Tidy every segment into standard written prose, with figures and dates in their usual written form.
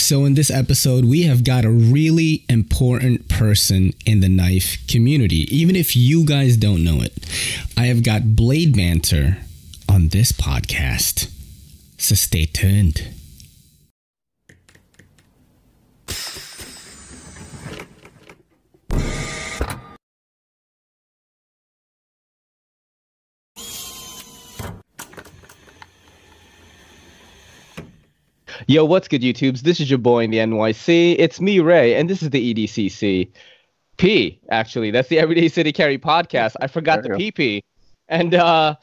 So in this episode, we have got a really important person in the knife community, even if you guys don't know it. I have got Blade Banter on this podcast, so stay tuned. Yo, what's good, YouTubes? This is your boy in the NYC. It's me, Ray, and this is the EDCC. P, actually. That's the Everyday City Carry podcast. I forgot there the PP. And a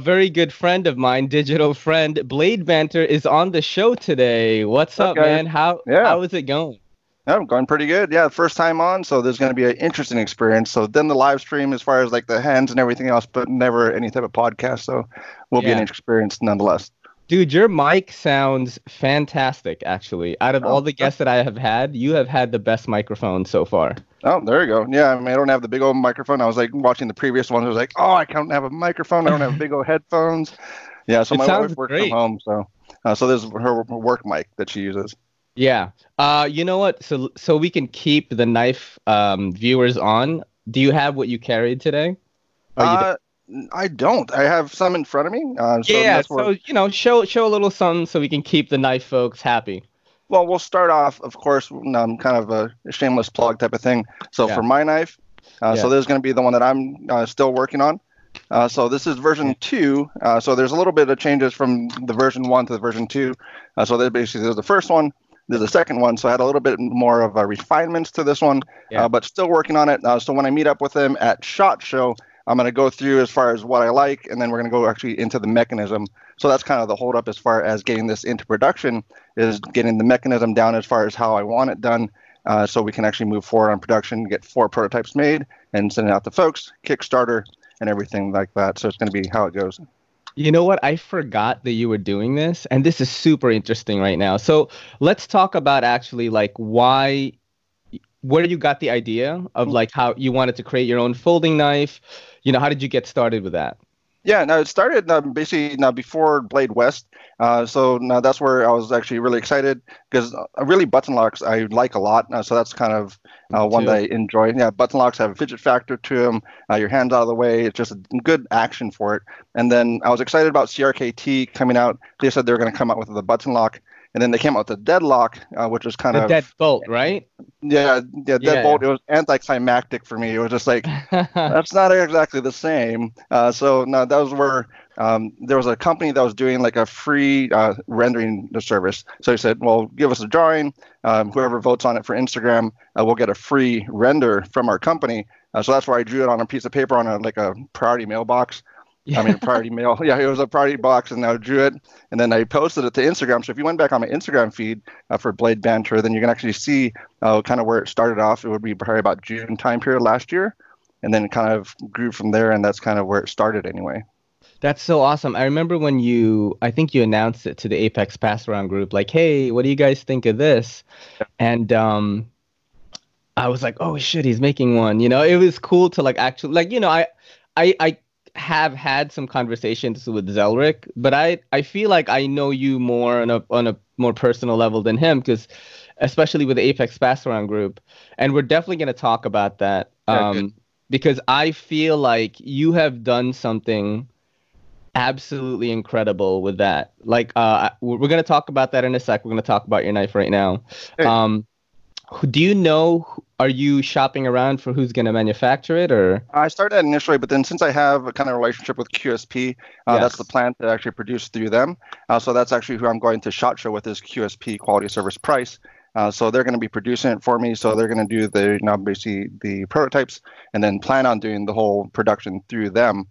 very good friend of mine, digital friend, Blade Banter, is on the show today. What's up, man? How is it going? I'm going pretty good. Yeah, first time on, so there's going to be an interesting experience. So then the live stream as far as like the hands and everything else, but never any type of podcast. So will be an experience nonetheless. Dude, your mic sounds fantastic, actually. Out of all the guests that I have had, you have had the best microphone so far. Oh, there you go. Yeah, I mean, I don't have the big old microphone. I was, like, watching the previous one. I was like, oh, I don't have a microphone. I don't have big old headphones. Yeah, so my wife works from home, so there's her work mic that she uses. Yeah. You know what? So we can keep the knife viewers on. Do you have what you carried today? I don't. I have some in front of me. Show a little something so we can keep the knife folks happy. Well, we'll start off, of course, kind of a shameless plug type of thing. So for my knife, so this is going to be the one that I'm still working on. So this is version 2. So there's a little bit of changes from the version 1 to the version 2. So there's the first one. There's a second one, so I had a little bit more of refinements to this one, but still working on it. So when I meet up with them at SHOT Show, I'm going to go through as far as what I like, and then we're going to go actually into the mechanism. So that's kind of the holdup as far as getting this into production, is getting the mechanism down as far as how I want it done, so we can actually move forward on production, get 4 prototypes made, and send it out to folks, Kickstarter, and everything like that. So it's going to be how it goes. You know what? I forgot that you were doing this, and this is super interesting right now. So let's talk about actually like why, where you got the idea of like how you wanted to create your own folding knife. You know, how did you get started with that? Yeah, no, it started basically before Blade West. So now that's where I was actually really excited, because really button locks I like a lot. So that's kind of one that I enjoy. Yeah, button locks have a fidget factor to them. Your hand's out of the way. It's just a good action for it. And then I was excited about CRKT coming out. They said they were going to come out with the button lock. And then they came out with the deadlock, which was kind of... The deadbolt, right? Yeah, deadbolt. Yeah. It was anticlimactic for me. It was just like, that's not exactly the same. So no, that was where there was a company that was doing like a free rendering service. So he said, well, give us a drawing. Whoever votes on it for Instagram will get a free render from our company. So that's where I drew it on a piece of paper on a priority mailbox. Yeah. I mean, priority mail. Yeah, it was a priority box, and I drew it, and then I posted it to Instagram. So if you went back on my Instagram feed for Blade Banter, then you can actually see kind of where it started off. It would be probably about June time period last year, and then it kind of grew from there, and that's kind of where it started anyway. That's so awesome. I remember when I think you announced it to the Apex Passaround group, like, hey, what do you guys think of this? And I was like, oh, shit, he's making one. You know, it was cool to like actually, like, you know, I have had some conversations with Zelrick, but I feel like I know you more on a more personal level than him, because especially with the Apex Passaround group, and we're definitely going to talk about that because I feel like you have done something absolutely incredible with that. Like we're going to talk about that in a sec. We're going to talk about your knife right now. Hey. Do you know, are you shopping around for who's going to manufacture it? Or I started that initially, but then since I have a kind of relationship with QSP, that's the plant that I actually produced through them. So that's actually who I'm going to SHOT Show with, is QSP, Quality Service Price. So they're going to be producing it for me. So they're going to do basically the prototypes, and then plan on doing the whole production through them.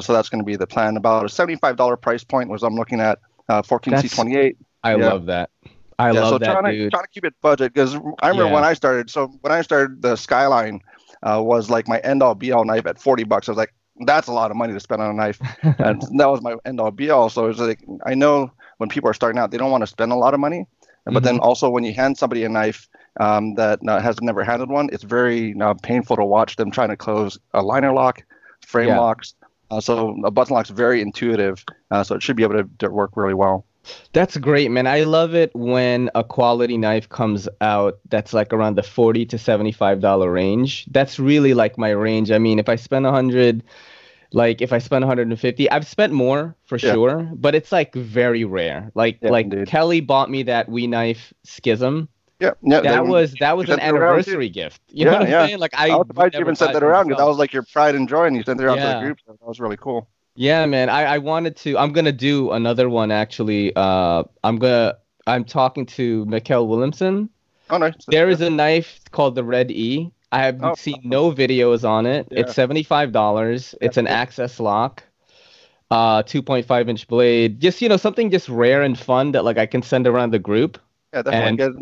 So that's going to be the plan. About a $75 price point was I'm looking at 14C28. I love that. Trying to keep it budget, because I remember when I started. So when I started, the Skyline was like my end-all, be-all knife at $40. I was like, that's a lot of money to spend on a knife, and that was my end-all, be-all. So it's like, I know when people are starting out, they don't want to spend a lot of money, but then also when you hand somebody a knife that has never handled one, it's very painful to watch them trying to close a liner lock, frame locks. So a button lock's very intuitive, so it should be able to work really well. That's great, man. I love it when a quality knife comes out that's like around the $40 to $75 range. That's really like my range. I mean, if I spend $100, like if I spend $150, I've spent more for sure, but it's like very rare. Like dude. Kelly bought me that Wee Knife Schism. Yeah, that was an anniversary gift. You know what I'm saying? Like I even sent that around because that was like your pride and joy, and you sent it around to the group. So that was really cool. Yeah, man. I wanted to. I'm gonna do another one actually. I'm talking to Mikhail Williamson. Oh nice. There is a knife called the Red E. I have seen no videos on it. Yeah. It's $75. It's an access lock. 2.5 inch blade. Just something just rare and fun that like I can send around the group. Yeah,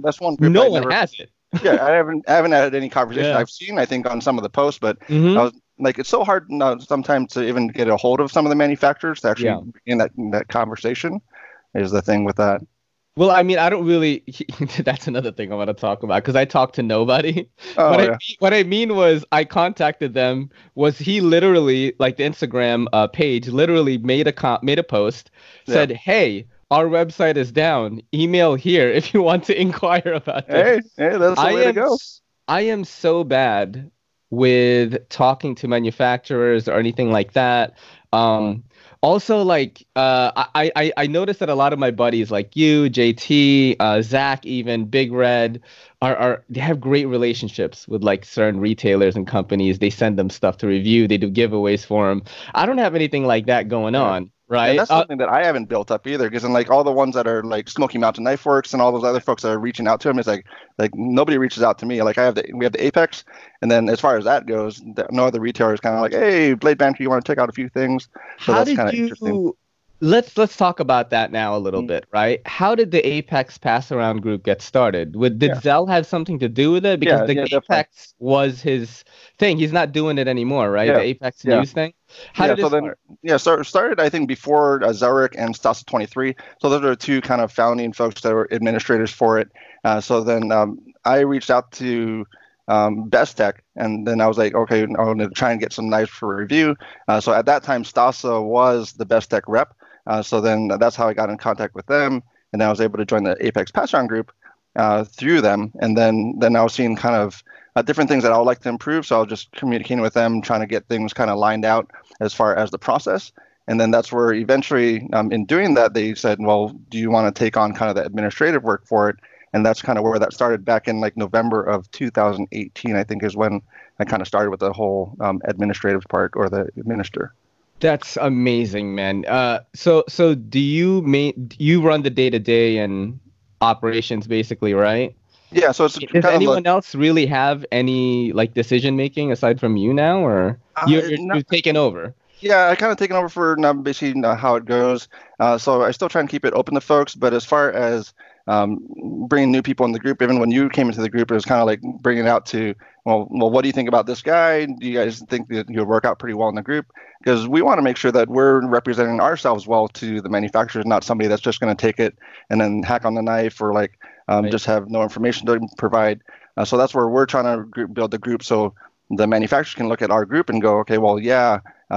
that's one group. No one has it. Yeah, I haven't had any conversation. Yeah. I've seen, I think, on some of the posts, but I was like, it's so hard sometimes to even get a hold of some of the manufacturers to actually begin that conversation. Is the thing with that. Well, I mean, I don't really. That's another thing I want to talk about because I talked to nobody. What I mean was, I contacted them. Was he literally like the Instagram page? Literally made a post, said, "Hey, our website is down. Email here if you want to inquire about this." Hey, that's the way to go. I am so bad with talking to manufacturers or anything like that. Also, like, I noticed that a lot of my buddies, like you, JT, Zach, even Big Red, they have great relationships with like certain retailers and companies. They send them stuff to review. They do giveaways for them. I don't have anything like that going on. Right. And that's something that I haven't built up either, because in like all the ones that are like Smoky Mountain Knifeworks and all those other folks that are reaching out to him, it's like nobody reaches out to me. Like we have the Apex, and then as far as that goes, no other retailer is kind of like, "Hey, Blade Banter, you want to check out a few things?" So that's kind of interesting. Let's talk about that now a little bit, right? How did the Apex Passaround group get started? Did Zell have something to do with it? Because the Apex was his thing. He's not doing it anymore, right? Yeah. The Apex News thing. How did it start? Started, I think, before Zelrick and Stasa 23. So those are two kind of founding folks that were administrators for it. So then I reached out to Bestech, and then I was like, okay, I'm going to try and get some knives for review. So at that time, Stasa was the Bestech rep. So then that's how I got in contact with them. And then I was able to join the Apex Passaround group through them. And then I was seeing kind of different things that I would like to improve. So I was just communicating with them, trying to get things kind of lined out as far as the process. And then that's where eventually in doing that, they said, well, do you want to take on kind of the administrative work for it? And that's kind of where that started back in like November of 2018, I think, is when I kind of started with the whole administrative part or the administer. That's amazing, man. So do you you run the day-to-day and operations basically, right? Yeah. So it's does anyone else really have any like decision making aside from you now, or you've taken over? Yeah, I kind of taken over for basically how it goes. So I still try and keep it open to folks, but as far as bringing new people in the group, even when you came into the group, it was kind of like bringing it out to, well, what do you think about this guy? Do you guys think that he'll work out pretty well in the group? Because we want to make sure that we're representing ourselves well to the manufacturers, not somebody that's just going to take it and then hack on the knife or like just have no information to provide. So that's where we're trying to build the group so the manufacturers can look at our group and go, okay, well,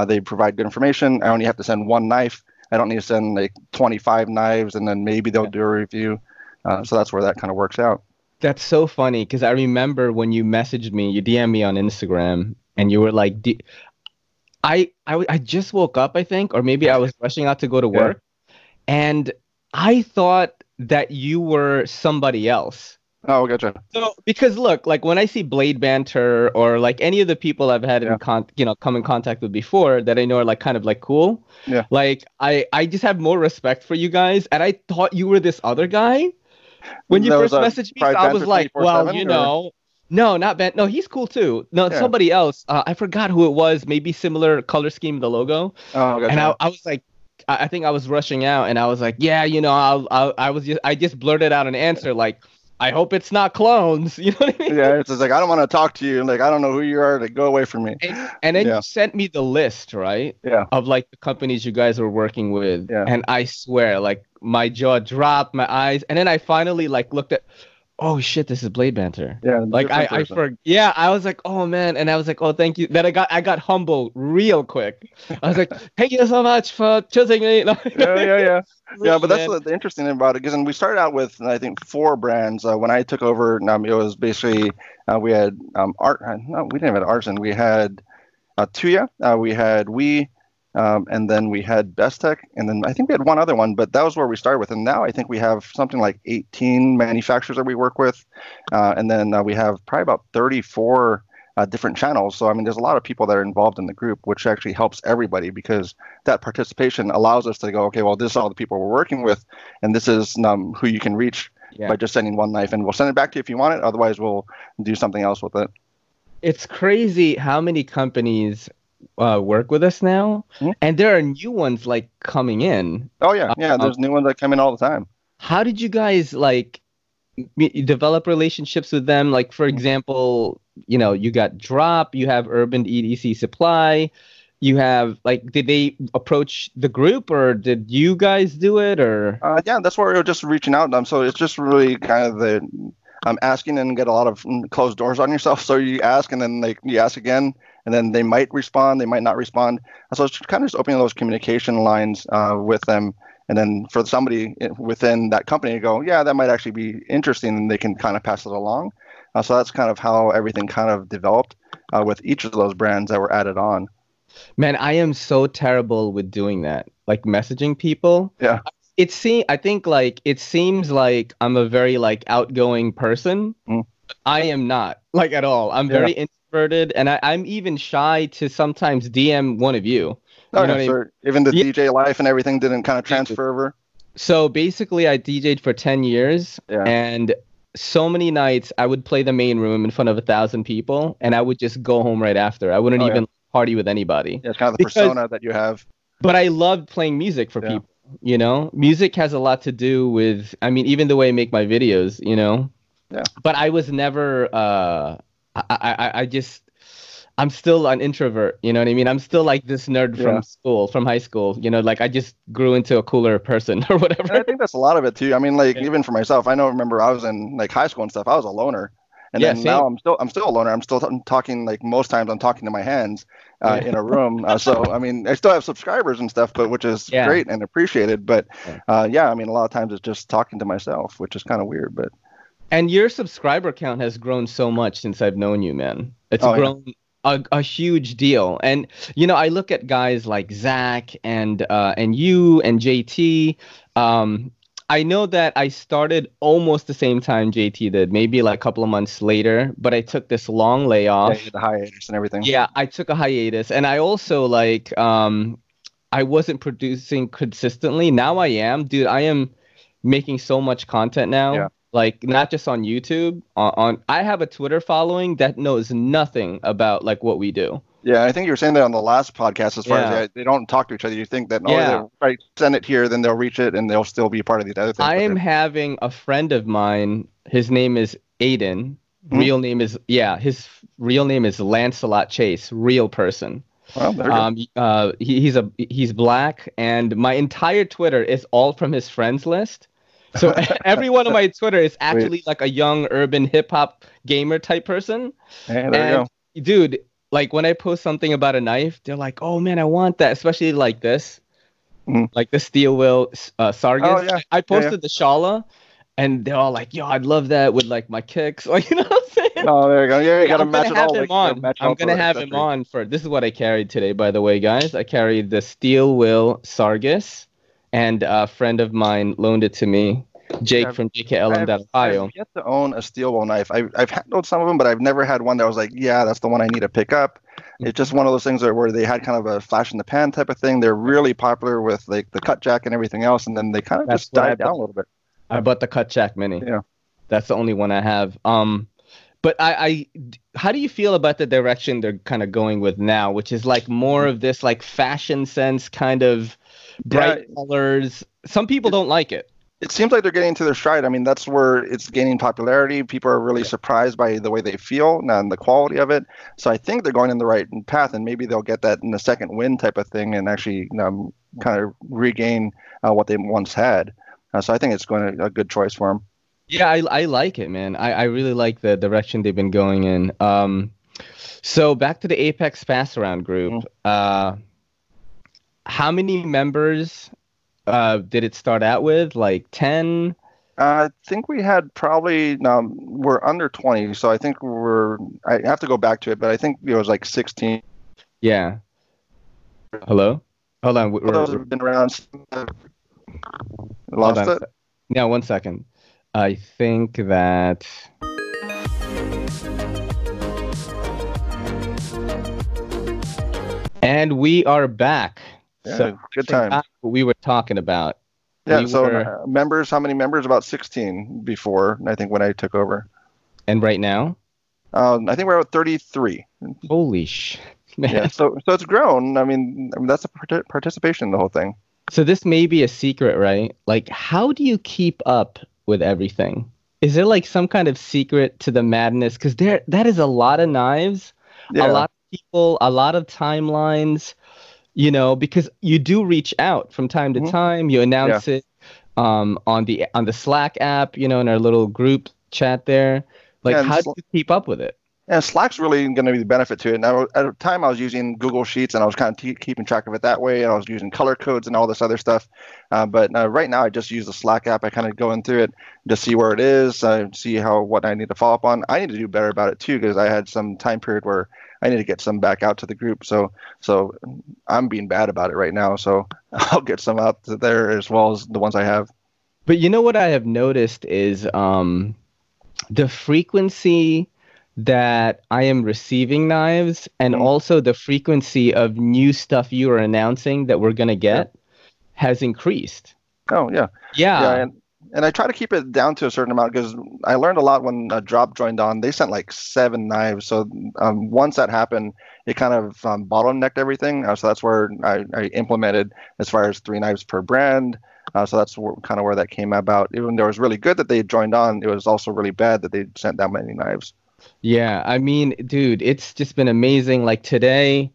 they provide good information. I only have to send one knife. I don't need to send like 25 knives, and then maybe they'll do a review. So that's where that kind of works out. That's so funny because I remember when you messaged me, you DM'd me on Instagram, and you were like, I just woke up, I think, or maybe I was rushing out to go to work, and I thought that you were somebody else. Oh, gotcha. So, because look, like when I see Blade Banter or like any of the people I've had come in contact with before that I know are like kind of like cool, like I just have more respect for you guys, and I thought you were this other guy. When you first messaged me, so I was like, well, no, not Ben. No, he's cool too. No, somebody else. I forgot who it was. Maybe similar color scheme, the logo. Oh, gotcha. And I was like, I think I was rushing out, and I was like, I just blurted out an answer like, I hope it's not clones. You know what I mean? Yeah, it's just like, I don't want to talk to you. Like, I don't know who you are. Like, go away from me. And then you sent me the list, right? Yeah. Of, like, the companies you guys were working with. Yeah. And I swear, like, my jaw dropped, my eyes. And then I finally, like, looked at, oh shit, this is Blade Banter. Yeah, like I was like, oh man, and I was like, oh thank you. Then I got humbled real quick. I was like, thank you so much for choosing me. Yeah, but that's the interesting thing about it, because we started out with I think 4 brands when I took over. It was basically we had we didn't have Arson. We had Tuya. We had We. And then we had Bestech, and then I think we had one other one, but that was where we started with. And now I think we have something like 18 manufacturers that we work with, and then we have probably about 34 different channels. So, there's a lot of people that are involved in the group, which actually helps everybody, because that participation allows us to go, okay, well, this is all the people we're working with, and this is who you can reach by just sending one knife, and we'll send it back to you if you want it. Otherwise, we'll do something else with it. It's crazy how many companies work with us now, and there are new ones like coming in. There's new ones that come in all the time. How did you guys like develop relationships with them? Like, for example, you got Drop, you have Urban EDC Supply, you have like, did they approach the group or did you guys do it? Or that's where we were just reaching out. So it's just really kind of the asking, and get a lot of closed doors on yourself. So you ask, and then you ask again. And then they might respond, they might not respond. So it's kind of just opening those communication lines with them. And then for somebody within that company to go, yeah, that might actually be interesting, and they can kind of pass it along. So that's kind of how everything kind of developed with each of those brands that were added on. Man, I am so terrible with doing that, like messaging people. Yeah. It seems like I'm a very outgoing person. I am not at all. I'm very introverted, and I'm even shy to sometimes DM one of you. Even the DJ life and everything didn't kind of transfer over. So basically, I DJ'd for 10 years, and so many nights I would play the main room in front of 1,000 people, and I would just go home right after. I wouldn't even party with anybody. Yeah, it's kind of the persona that you have. But I loved playing music for people. Music has a lot to do with, even the way I make my videos, Yeah. But I was never, I'm still an introvert, I'm still like this nerd from high school, I just grew into a cooler person or whatever. And I think that's a lot of it too. Even for myself, remember I was in high school and stuff, I was a loner. And then now I'm still a loner. I'm still talking, most times I'm talking to my hands in a room. I still have subscribers and stuff, but which is great and appreciated. But a lot of times it's just talking to myself, which is kind of weird, but. And your subscriber count has grown so much since I've known you, man. It's grown a huge deal. And, I look at guys like Zach and you and JT. I know that I started almost the same time JT did, maybe a couple of months later. But I took this long layoff. Yeah, the hiatus and everything. Yeah, I took a hiatus. And I also, I wasn't producing consistently. Now I am. Dude, I am making so much content now. Yeah. Not just on YouTube. I have a Twitter following that knows nothing about what we do. Yeah, I think you were saying that on the last podcast. As far as they don't talk to each other, you think that they'll send it here, then they'll reach it, and they'll still be part of these other things. I am having a friend of mine. His name is Aiden. Real name is his real name is Lancelot Chase. Real person. Well, there you go. He's black, and my entire Twitter is all from his friends list. So every one of my Twitter is actually a young urban hip hop gamer type person. Hey, there you go. Dude, when I post something about a knife, they're like, "Oh man, I want that," especially this, like the Steel Will Sargus. Oh, yeah. I posted the Shala, and they're all like, "Yo, I'd love that with my kicks." You know what I'm saying? Oh, there you go. Yeah, you gotta match it all. I'm gonna have him on for this. Is what I carried today, by the way, guys. I carried the Steel Will Sargus. And a friend of mine loaned it to me, Jake from JKLM.io. I've yet to own a Steel Will knife. I've handled some of them, but I've never had one that was like, yeah, that's the one I need to pick up. It's just one of those things where they had kind of a flash in the pan type of thing. They're really popular with the cut jack and everything else, and then they kind of just died down a little bit. I bought the cut jack mini. Yeah, that's the only one I have. But how do you feel about the direction they're kind of going with now, which is more of this fashion sense kind of bright colors? Some people don't like it. It seems like they're getting to their stride. That's where it's gaining popularity. People are really surprised by the way they feel and the quality of it. So I think they're going in the right path, and maybe they'll get that in the second wind type of thing and actually kind of regain what they once had. So I think it's going to a good choice for them. Yeah, I like it, man. I really like the direction they've been going in. So back to the Apex Passaround group. How many members did it start out with? Like 10? I think we had probably, we're under 20, so I think I have to go back to it, but I think it was like 16. Yeah. Hello? Hold on. Those have been around. Lost it? Yeah, 1 second. I think that... And we are back. Yeah, so good time. That's what we were talking about. Yeah, members, how many members? About 16 before, I think, when I took over. And right now? I think we're at 33. Holy shit. Yeah, so it's grown. I mean, that's the participation in the whole thing. So this may be a secret, right? Like, how do you keep up with everything? Is there, like, some kind of secret to the madness? Because that is a lot of knives, yeah. A lot of people, a lot of timelines. You know, because you do reach out from time to time. You announce it on the Slack app, you know, in our little group chat there. Like, how do you keep up with it? And Slack's really going to be the benefit to it. Now, at the time, I was using Google Sheets, and I was kind of keeping track of it that way. And I was using color codes and all this other stuff. But right now, I just use the Slack app. I kind of go in through it to see where it is, see what I need to follow up on. I need to do better about it, too, because I had some time period where I need to get some back out to the group. So I'm being bad about it right now. So I'll get some out to there as well as the ones I have. But you know what I have noticed is the frequency that I am receiving knives and also the frequency of new stuff you are announcing that we're going to get has increased. Oh, yeah. Yeah. And I try to keep it down to a certain amount because I learned a lot when Drop joined on. They sent like 7 knives. So once that happened, it kind of bottlenecked everything. So that's where I implemented as far as 3 knives per brand. So that's kind of where that came about. Even though it was really good that they joined on, it was also really bad that they sent that many knives. Yeah. I mean, dude, it's just been amazing. Like today,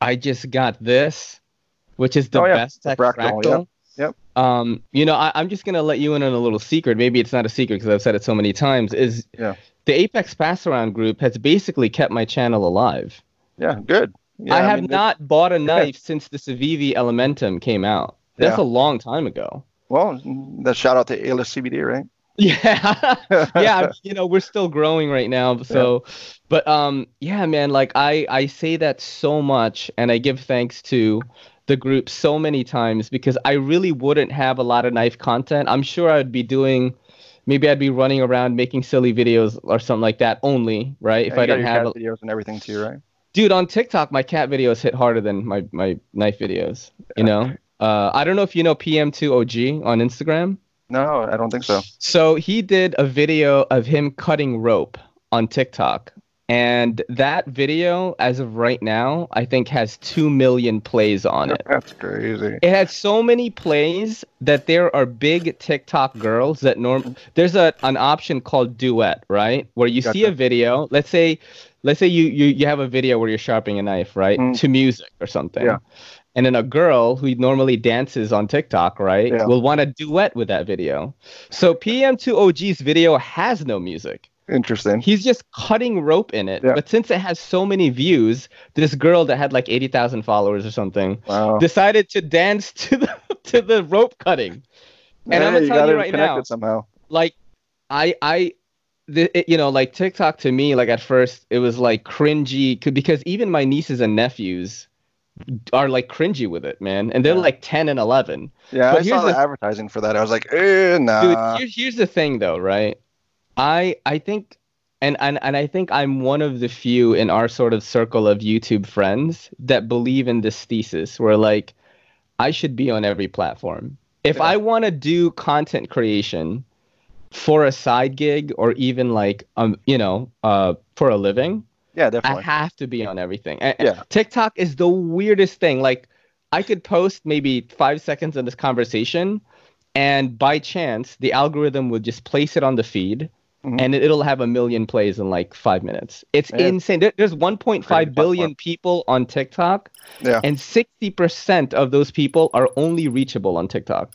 I just got this, which is the Bestech Fractal. Yep. You know, I'm just going to let you in on a little secret. Maybe it's not a secret because I've said it so many times. The Apex Passaround group has basically kept my channel alive. Yeah, good. Yeah, I have not bought a knife since the Civivi Elementum came out. That's a long time ago. Well, that's shout out to A-List CBD, right? Yeah. Yeah. I mean, you know, we're still growing right now. So, but yeah, man, like I say that so much and I give thanks to the group so many times because I really wouldn't have a lot of knife content. I'm sure I'd be maybe I'd be running around making silly videos or something like that only, right? If I didn't have cat videos and everything too, right? Dude, on TikTok, my cat videos hit harder than my knife videos, you know? I don't know if you know PM2OG on Instagram. No, I don't think so. So he did a video of him cutting rope on TikTok. And that video, as of right now, I think has 2 million plays on it. That's crazy. It has so many plays that there are big TikTok girls that there's an option called duet, right? Where you see a video. Let's say you have a video where you're sharpening a knife, right? To music or something. Yeah. And then a girl who normally dances on TikTok, right, will want to duet with that video. So PM2OG's video has no music. Interesting. He's just cutting rope in it. Yeah. But since it has so many views, this girl that had like 80,000 followers or something decided to dance to the rope cutting. And I'm going to tell you right now, somehow. Like you know, like TikTok to me, like at first it was like cringy because even my nieces and nephews are like cringy with it, man. And they're like 10 and 11. Yeah, but I saw the advertising for that. I was like, nah. Dude, here's the thing though, right? I think, and I think I'm one of the few in our sort of circle of YouTube friends that believe in this thesis where like, I should be on every platform. If I want to do content creation for a side gig or even like, you know, for a living, definitely. I have to be on everything. TikTok is the weirdest thing. Like I could post maybe 5 seconds of this conversation and by chance, the algorithm would just place it on the feed. And it'll have a million plays in like 5 minutes. It's insane. There's 1.5 billion people on TikTok, and 60% of those people are only reachable on TikTok.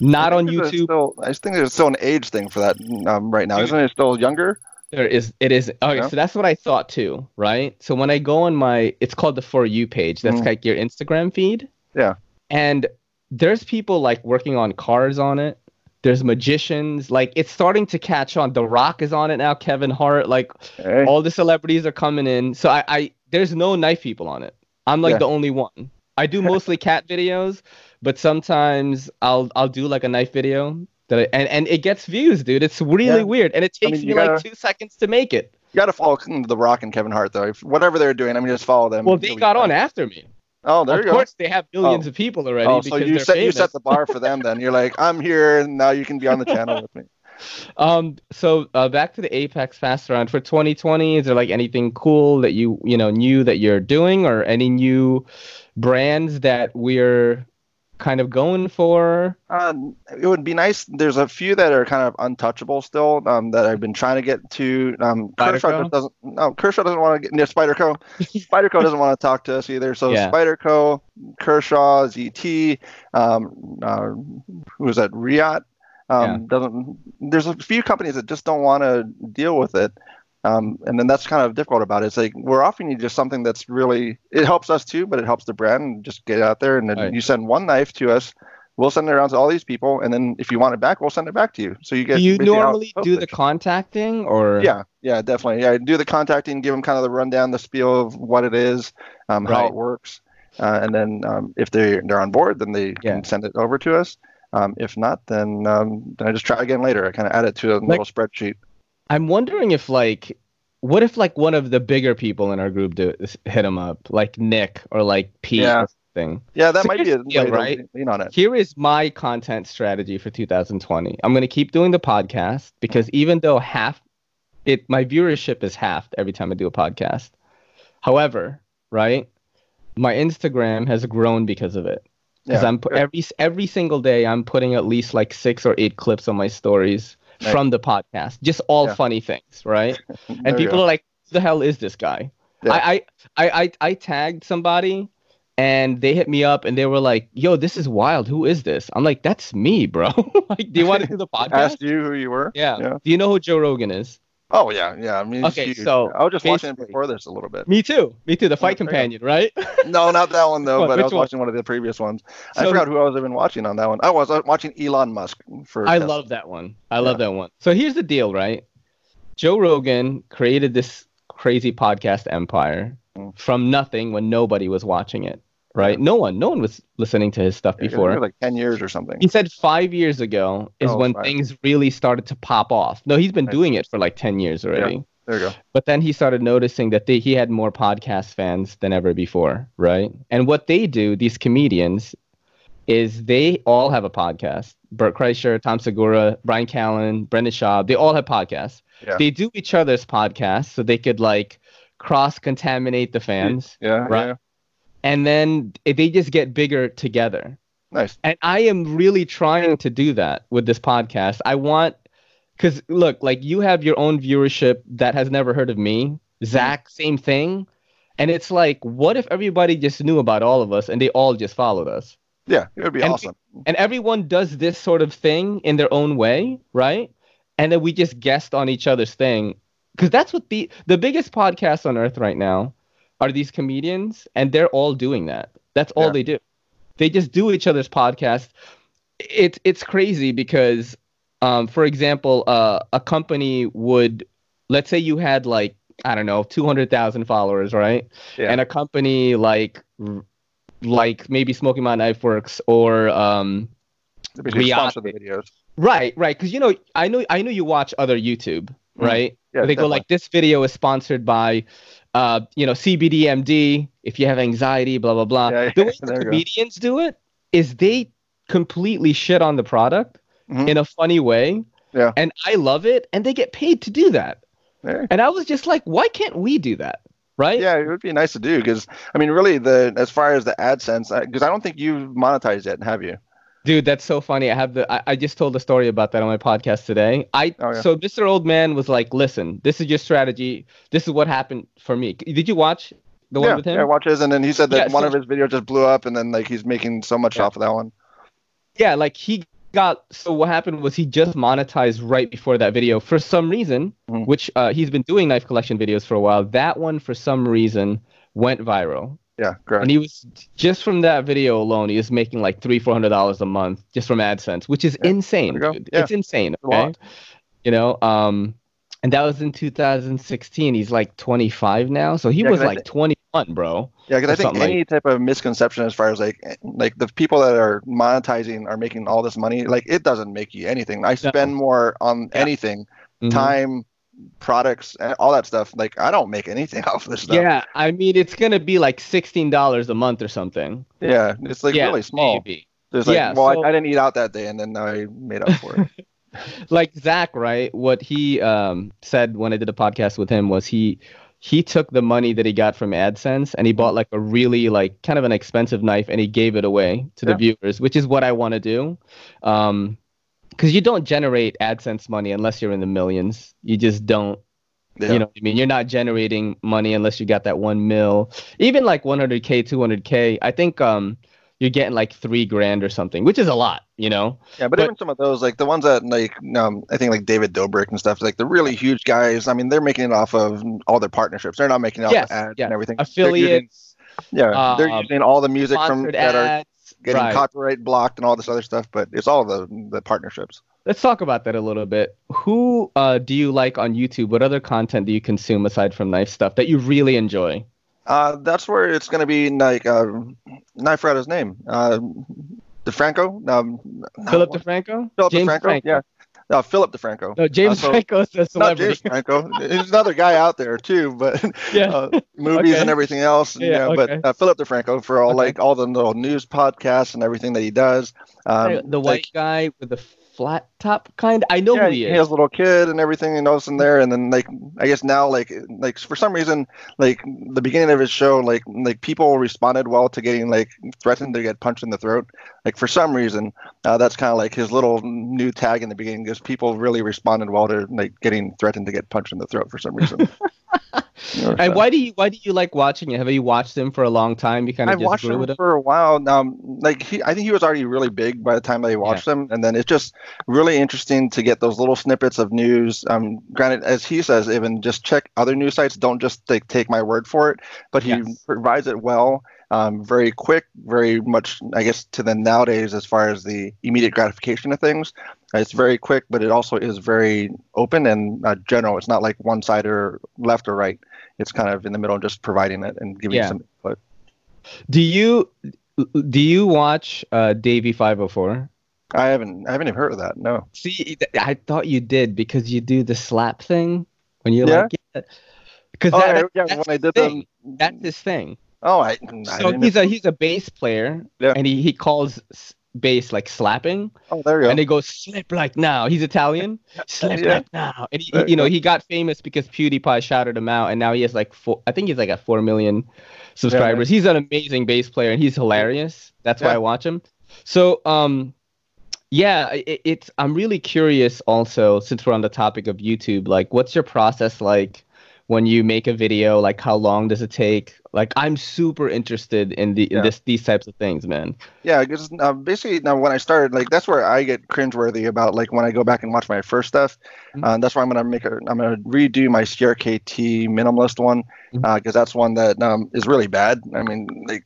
Not on YouTube. Still, I think there's still an age thing for that right now. Isn't it still younger? There is. It is. Okay, yeah. So that's what I thought too, right? So when I go on my, it's called the For You page. That's like your Instagram feed. Yeah. And there's people like working on cars on it. There's magicians. Like, it's starting to catch on. The Rock is on it now. Kevin Hart. Like, hey. All the celebrities are coming in. So I there's no knife people on it. I'm like the only one. I do mostly cat videos, but sometimes I'll do like a knife video that and it gets views, dude. It's really weird, and it takes me like 2 seconds to make it. You gotta follow The Rock and Kevin Hart though. If, whatever they're doing, I mean, just follow them. Well, they got on after me. Oh, there you go. Of course, they have millions of people already. Oh, so because you set the bar for them. Then you're like, I'm here, and now you can be on the channel with me. So back to the Apex Passaround for 2020. Is there like anything cool that you new that you're doing, or any new brands that we're kind of going for? It would be nice. There's a few that are kind of untouchable still that I've been trying to get to. Kershaw doesn't want to get near Spyderco. Spyderco doesn't want to talk to us either. So Spyderco, Kershaw, ZT, who was that? Riot. There's a few companies that just don't want to deal with it. And then that's kind of difficult about it. It's like, we're offering you just something that's really, it helps us too, but it helps the brand just get out there. And then you send one knife to us, we'll send it around to all these people. And then if you want it back, we'll send it back to you. So you get, do you normally do the contacting or? Yeah, definitely. Yeah, I do the contacting, give them kind of the rundown, the spiel of what it is, how it works. And then if they're on board, then they can send it over to us. If not, then I just try again later. I kind of add it to a little spreadsheet. I'm wondering if what if one of the bigger people in our group hit him up, like Nick or like Pete or something. Yeah, that might be a deal, right? Lean on it. Here is my content strategy for 2020. I'm going to keep doing the podcast because even though my viewership is halved every time I do a podcast. However, right, my Instagram has grown because of it. Because every single day I'm putting at least like 6 or 8 clips on my stories from the podcast. Just all funny things, right? And people are like, who the hell is this guy? Yeah. I tagged somebody and they hit me up and they were like, yo, this is wild. Who is this? I'm like, that's me, bro. Like, do you want to do the podcast? Asked you who you were? Yeah. Do you know who Joe Rogan is? Oh, yeah. I mean, okay, so I was just watching it before this a little bit. Me too. The Fight Companion, right? No, not that one, though, but I was watching one of the previous ones. So, I forgot who I was even watching on that one. I was watching Elon Musk. I love that one. So here's the deal, right? Joe Rogan created this crazy podcast empire from nothing when nobody was watching it, right? Yeah. No one was listening to his stuff before. It was like 10 years or something. He said 5 years ago is when things really started to pop off. No, he's been doing it for like 10 years already. Yeah. There you go. But then he started noticing that he had more podcast fans than ever before, right? And what they do, these comedians, is they all have a podcast. Bert Kreischer, Tom Segura, Brian Callen, Brendan Schaub, they all have podcasts. Yeah. They do each other's podcasts so they could like cross-contaminate the fans. Yeah, right? Yeah. And then they just get bigger together. Nice. And I am really trying to do that with this podcast. I want, because look, like you have your own viewership that has never heard of me. Zach, same thing. And it's like, what if everybody just knew about all of us and they all just followed us? Yeah, it would be awesome. And everyone does this sort of thing in their own way, right? And then we just guest on each other's thing. Because that's what the biggest podcast on earth right now are these comedians, and they're all doing that. That's all they do. They just do each other's podcasts. It's crazy because, for example, a company would, let's say you had like, I don't know, 200,000 followers, right? Yeah. And a company like maybe Smoky Mountain Knifeworks or sponsor the videos. Right. Because I know you watch other YouTube, right? Yeah, they go like, this video is sponsored by CBDMD, if you have anxiety, blah, blah, blah. Yeah, the way the comedians do it is they completely shit on the product in a funny way. Yeah. And I love it. And they get paid to do that. Yeah. And I was just like, why can't we do that? Right? Yeah, it would be nice to do because, I mean, really, as far as the AdSense, because I don't think you've monetized yet, have you? Dude, that's so funny. I just told a story about that on my podcast today. So Mr. Old Man was like, listen, this is your strategy. This is what happened for me. Did you watch the one with him? Yeah, I watched his, and then he said that one of his videos just blew up, and then like he's making so much off of that one. Yeah, like he So what happened was he just monetized right before that video for some reason, which he's been doing knife collection videos for a while. That one, for some reason, went viral. Yeah, correct. And he was, just from that video alone, he was making like $300-$400 a month just from AdSense, which is insane. Yeah. It's insane. Okay? You know, and that was in 2016. He's like 25 now, so he was like 21, bro. Yeah, because I think any type of misconception as far as like the people that are monetizing are making all this money, like it doesn't make you anything. I spend more on anything, time, products, and all that stuff. Like I don't make anything off this stuff. Yeah, I mean it's gonna be like $16 a month or something. Yeah, it's like really small. There's like, well, so... I didn't eat out that day, and then I made up for it. Like Zach, right? What he said when I did a podcast with him was he took the money that he got from AdSense and he bought like a really like kind of an expensive knife and he gave it away to the viewers, which is what I want to do. Because you don't generate AdSense money unless you're in the millions. You just don't. You know what I mean? You're not generating money unless you got that $1 million. Even like 100K, 200K. I think you're getting like $3,000 or something, which is a lot, you know? Yeah, but even some of those, like the ones that like, I think like David Dobrik and stuff, like the really huge guys, I mean, they're making it off of all their partnerships. They're not making it off of ads and everything. Affiliates. They're using all the music from that are getting copyright blocked and all this other stuff, but it's all the partnerships. Let's talk about that a little bit. Who do you like on YouTube? What other content do you consume aside from knife stuff that you really enjoy? That's where it's going to be like, I forgot his name. DeFranco? Philip DeFranco? Philip DeFranco, yeah. No, Philip DeFranco. No, James Franco is a celebrity. James Franco. There's another guy out there too, but movies and everything else. Yeah, but Philip DeFranco for all like all the little news podcasts and everything that he does. The white guy with the flat top kind. I know who he is. He has a little kid and everything, and all this and there. And then like I guess now like for some reason like the beginning of his show like people responded well to getting like threatened to get punched in the throat. Like for some reason that's kind of like his little new tag in the beginning because people really responded well to like getting threatened to get punched in the throat for some reason. And why do you like watching it? Have you watched him for a long time? You kind of just grew with him for a while. Like I think he was already really big by the time that I watched him, and then it's just really interesting to get those little snippets of news. Granted, as he says, even just check other news sites. Don't just like take my word for it. But he provides it well, very quick, very much. I guess to the nowadays, as far as the immediate gratification of things. It's very quick, but it also is very open and general. It's not like one side or left or right. It's kind of in the middle, just providing it and giving some input. Do you watch Davey 504? I haven't even heard of that. No. See, I thought you did because you do the slap thing when you like. Because that's his thing. Oh, so he's a bass player, and he calls bass like slapping. Oh, there you go. And they go slip like now. He's Italian. Slip like now. And he he got famous because PewDiePie shouted him out, and now he has like I think he's at 4 million subscribers. He's an amazing bass player, and he's hilarious. That's why I watch him. So I'm really curious also, since we're on the topic of YouTube, like what's your process like when you make a video? Like how long does it take? Like, I'm super interested in these types of things, man. Yeah, because basically, now when I started, like, that's where I get cringeworthy about, like, when I go back and watch my first stuff. That's why I'm going to redo my CRKT minimalist one, because that's one that is really bad. I mean, like,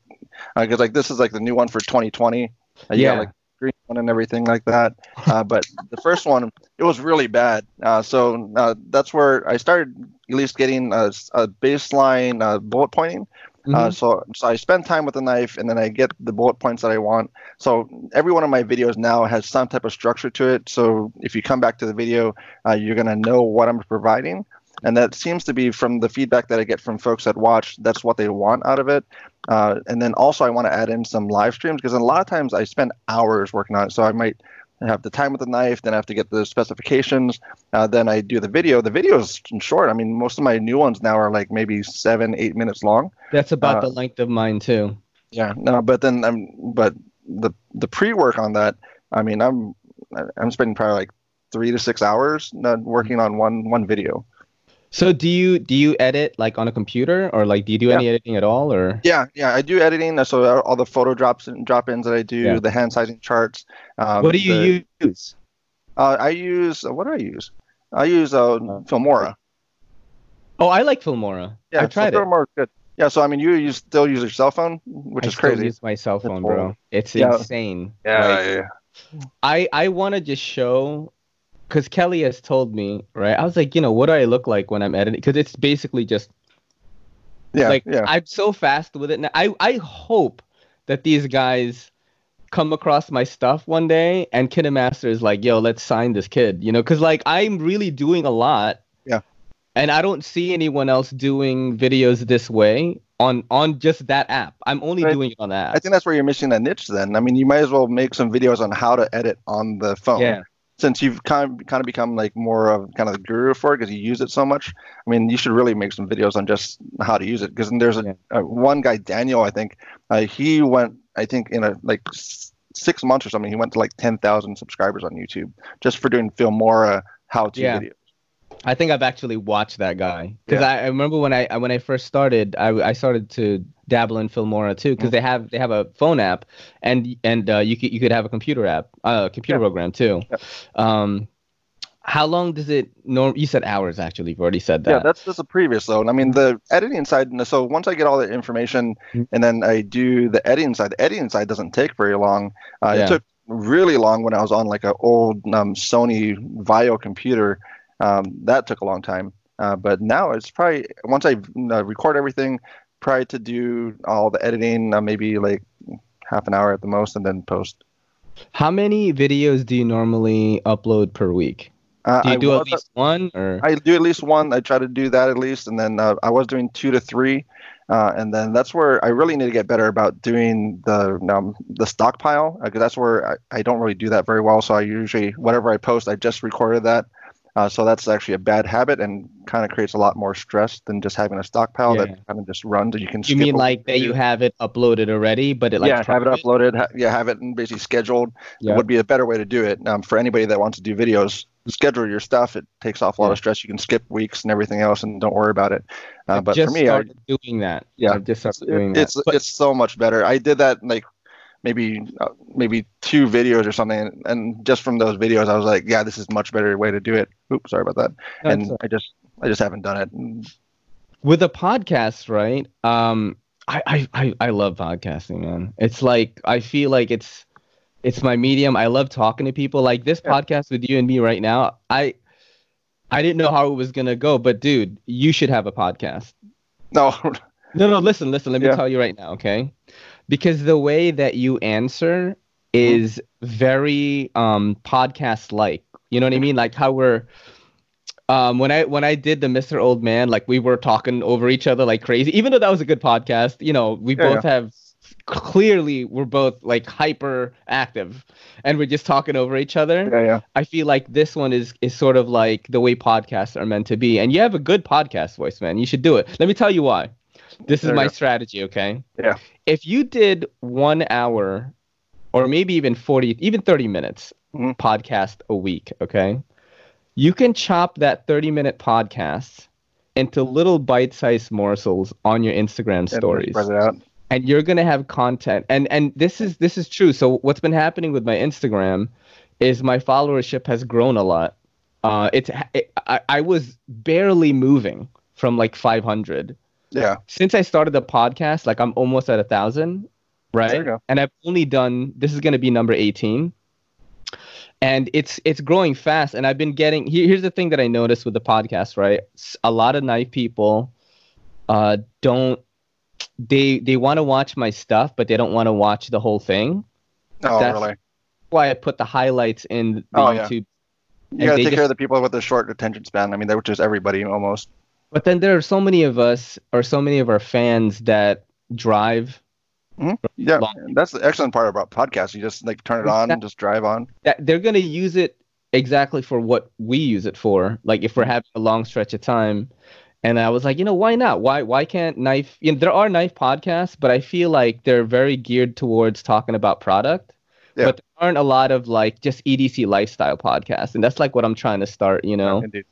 because, like, this is, like, the new one for 2020. You got, like, green one and everything like that. But the first one, it was really bad. So that's where I started at least getting a baseline bullet pointing. So I spend time with the knife, and then I get the bullet points that I want. So every one of my videos now has some type of structure to it. So if you come back to the video, you're going to know what I'm providing. And that seems to be from the feedback that I get from folks that watch. That's what they want out of it. And then also I want to add in some live streams because a lot of times I spend hours working on it. So I might have the time with the knife, then I have to get the specifications. Then I do the video. The video is short. I mean, most of my new ones now are like maybe 7-8 minutes long. That's about the length of mine too. Yeah. No, but then the pre-work on that. I mean, I'm spending probably like 3 to 6 hours working on one video. So do you edit like on a computer, or like do you do any editing at all, or? Yeah, I do editing. So all the photo drops and drop-ins that I do, the hand sizing charts. What do you use? I use Filmora. Oh, I like Filmora. Yeah, I tried Filmora's good. Yeah, so I mean, you still use your cell phone, which is crazy. I still use my cell phone, bro. It's insane. Yeah, like, I want to just show, because Kelly has told me, right? I was like, you know, what do I look like when I'm editing? Because it's basically just, I'm so fast with it now. I hope that these guys come across my stuff one day and Kinemaster is like, yo, let's sign this kid, you know? Because like I'm really doing a lot. Yeah. And I don't see anyone else doing videos this way on just that app. I'm only doing it on that app. I think that's where you're missing that niche then. I mean, you might as well make some videos on how to edit on the phone. Yeah. Since you've kind of become like more of kind of the guru for it because you use it so much. I mean, you should really make some videos on just how to use it, because there's one guy, Daniel, I think. He went, I think, in like 6 months or something, he went to like 10,000 subscribers on YouTube just for doing Filmora how-to videos. I think I've actually watched that guy, because I remember when I first started, I started to dabble in Filmora too, because they have a phone app, and you could have a computer app, program too. Yeah. How long does it normally? You said hours, actually. You've already said that. Yeah, that's just a previous load. I mean, the editing side. So once I get all that information, and then I do the editing side. The editing side doesn't take very long. It took really long when I was on like an old Sony VAIO computer. That took a long time, but now it's probably, once I record everything, try to do all the editing, maybe like half an hour at the most, and then post. How many videos do you normally upload per week? Do you do at least one? Or? I do at least one. I try to do that at least, and then I was doing 2 to 3, and then that's where I really need to get better about doing the stockpile, because that's where I don't really do that very well, so I usually, whatever I post, I just recorded that. So that's actually a bad habit and kind of creates a lot more stress than just having a stockpile that kind of just runs and you can skip. You mean like that you have it uploaded already, but it like... Yeah, have it uploaded. Have it basically scheduled. Yeah. It would be a better way to do it. For anybody that wants to do videos, schedule your stuff. It takes off a lot of stress. You can skip weeks and everything else and don't worry about it. But for me, I just doing that. Yeah, I've just started doing that. It's so much better. I did that like... maybe 2 videos or something, and just from those videos I was like, yeah, this is much better way to do it. Oops, sorry about that. No, and I just haven't done it. With a podcast, right? I love podcasting, man. It's like, I feel like it's my medium. I love talking to people. Like this podcast with you and me right now, I didn't know how it was gonna go, but dude, you should have a podcast. No, listen, let me tell you right now, okay? Because the way that you answer is very podcast-like. You know what I mean? Like how we're when I did the Mr. Old Man, like we were talking over each other like crazy. Even though that was a good podcast, you know, we both have clearly we're both like hyper active, and we're just talking over each other. Yeah. I feel like this one is sort of like the way podcasts are meant to be. And you have a good podcast voice, man. You should do it. Let me tell you why. This is my strategy, okay? Yeah. If you did 1 hour or maybe even 30 minutes podcast a week, okay? You can chop that 30-minute podcast into little bite-sized morsels on your Instagram stories. Spread it out. And you're going to have content. And this is true. So what's been happening with my Instagram is my followership has grown a lot. I was barely moving from like 500. Yeah. Since I started the podcast, like I'm almost at 1,000, right? There you go. And I've only done, this is going to be number 18, and it's growing fast. And I've been getting, here's the thing that I noticed with the podcast, right? A lot of knife people they want to watch my stuff, but they don't want to watch the whole thing. Oh, that's really? Why I put the highlights in the YouTube. You got to take care of the people with a short attention span. I mean, which is everybody almost. But then there are so many of us, or so many of our fans that drive. Mm-hmm. Yeah, that's the excellent part about podcasts. You just like turn it on and just drive on. They're going to use it exactly for what we use it for. Like if we're having a long stretch of time. And I was like, you know, why not? Why can't knife? You know, there are knife podcasts, but I feel like they're very geared towards talking about product. Yeah. But there aren't a lot of like just EDC lifestyle podcasts. And that's like what I'm trying to start, you know. Indeed.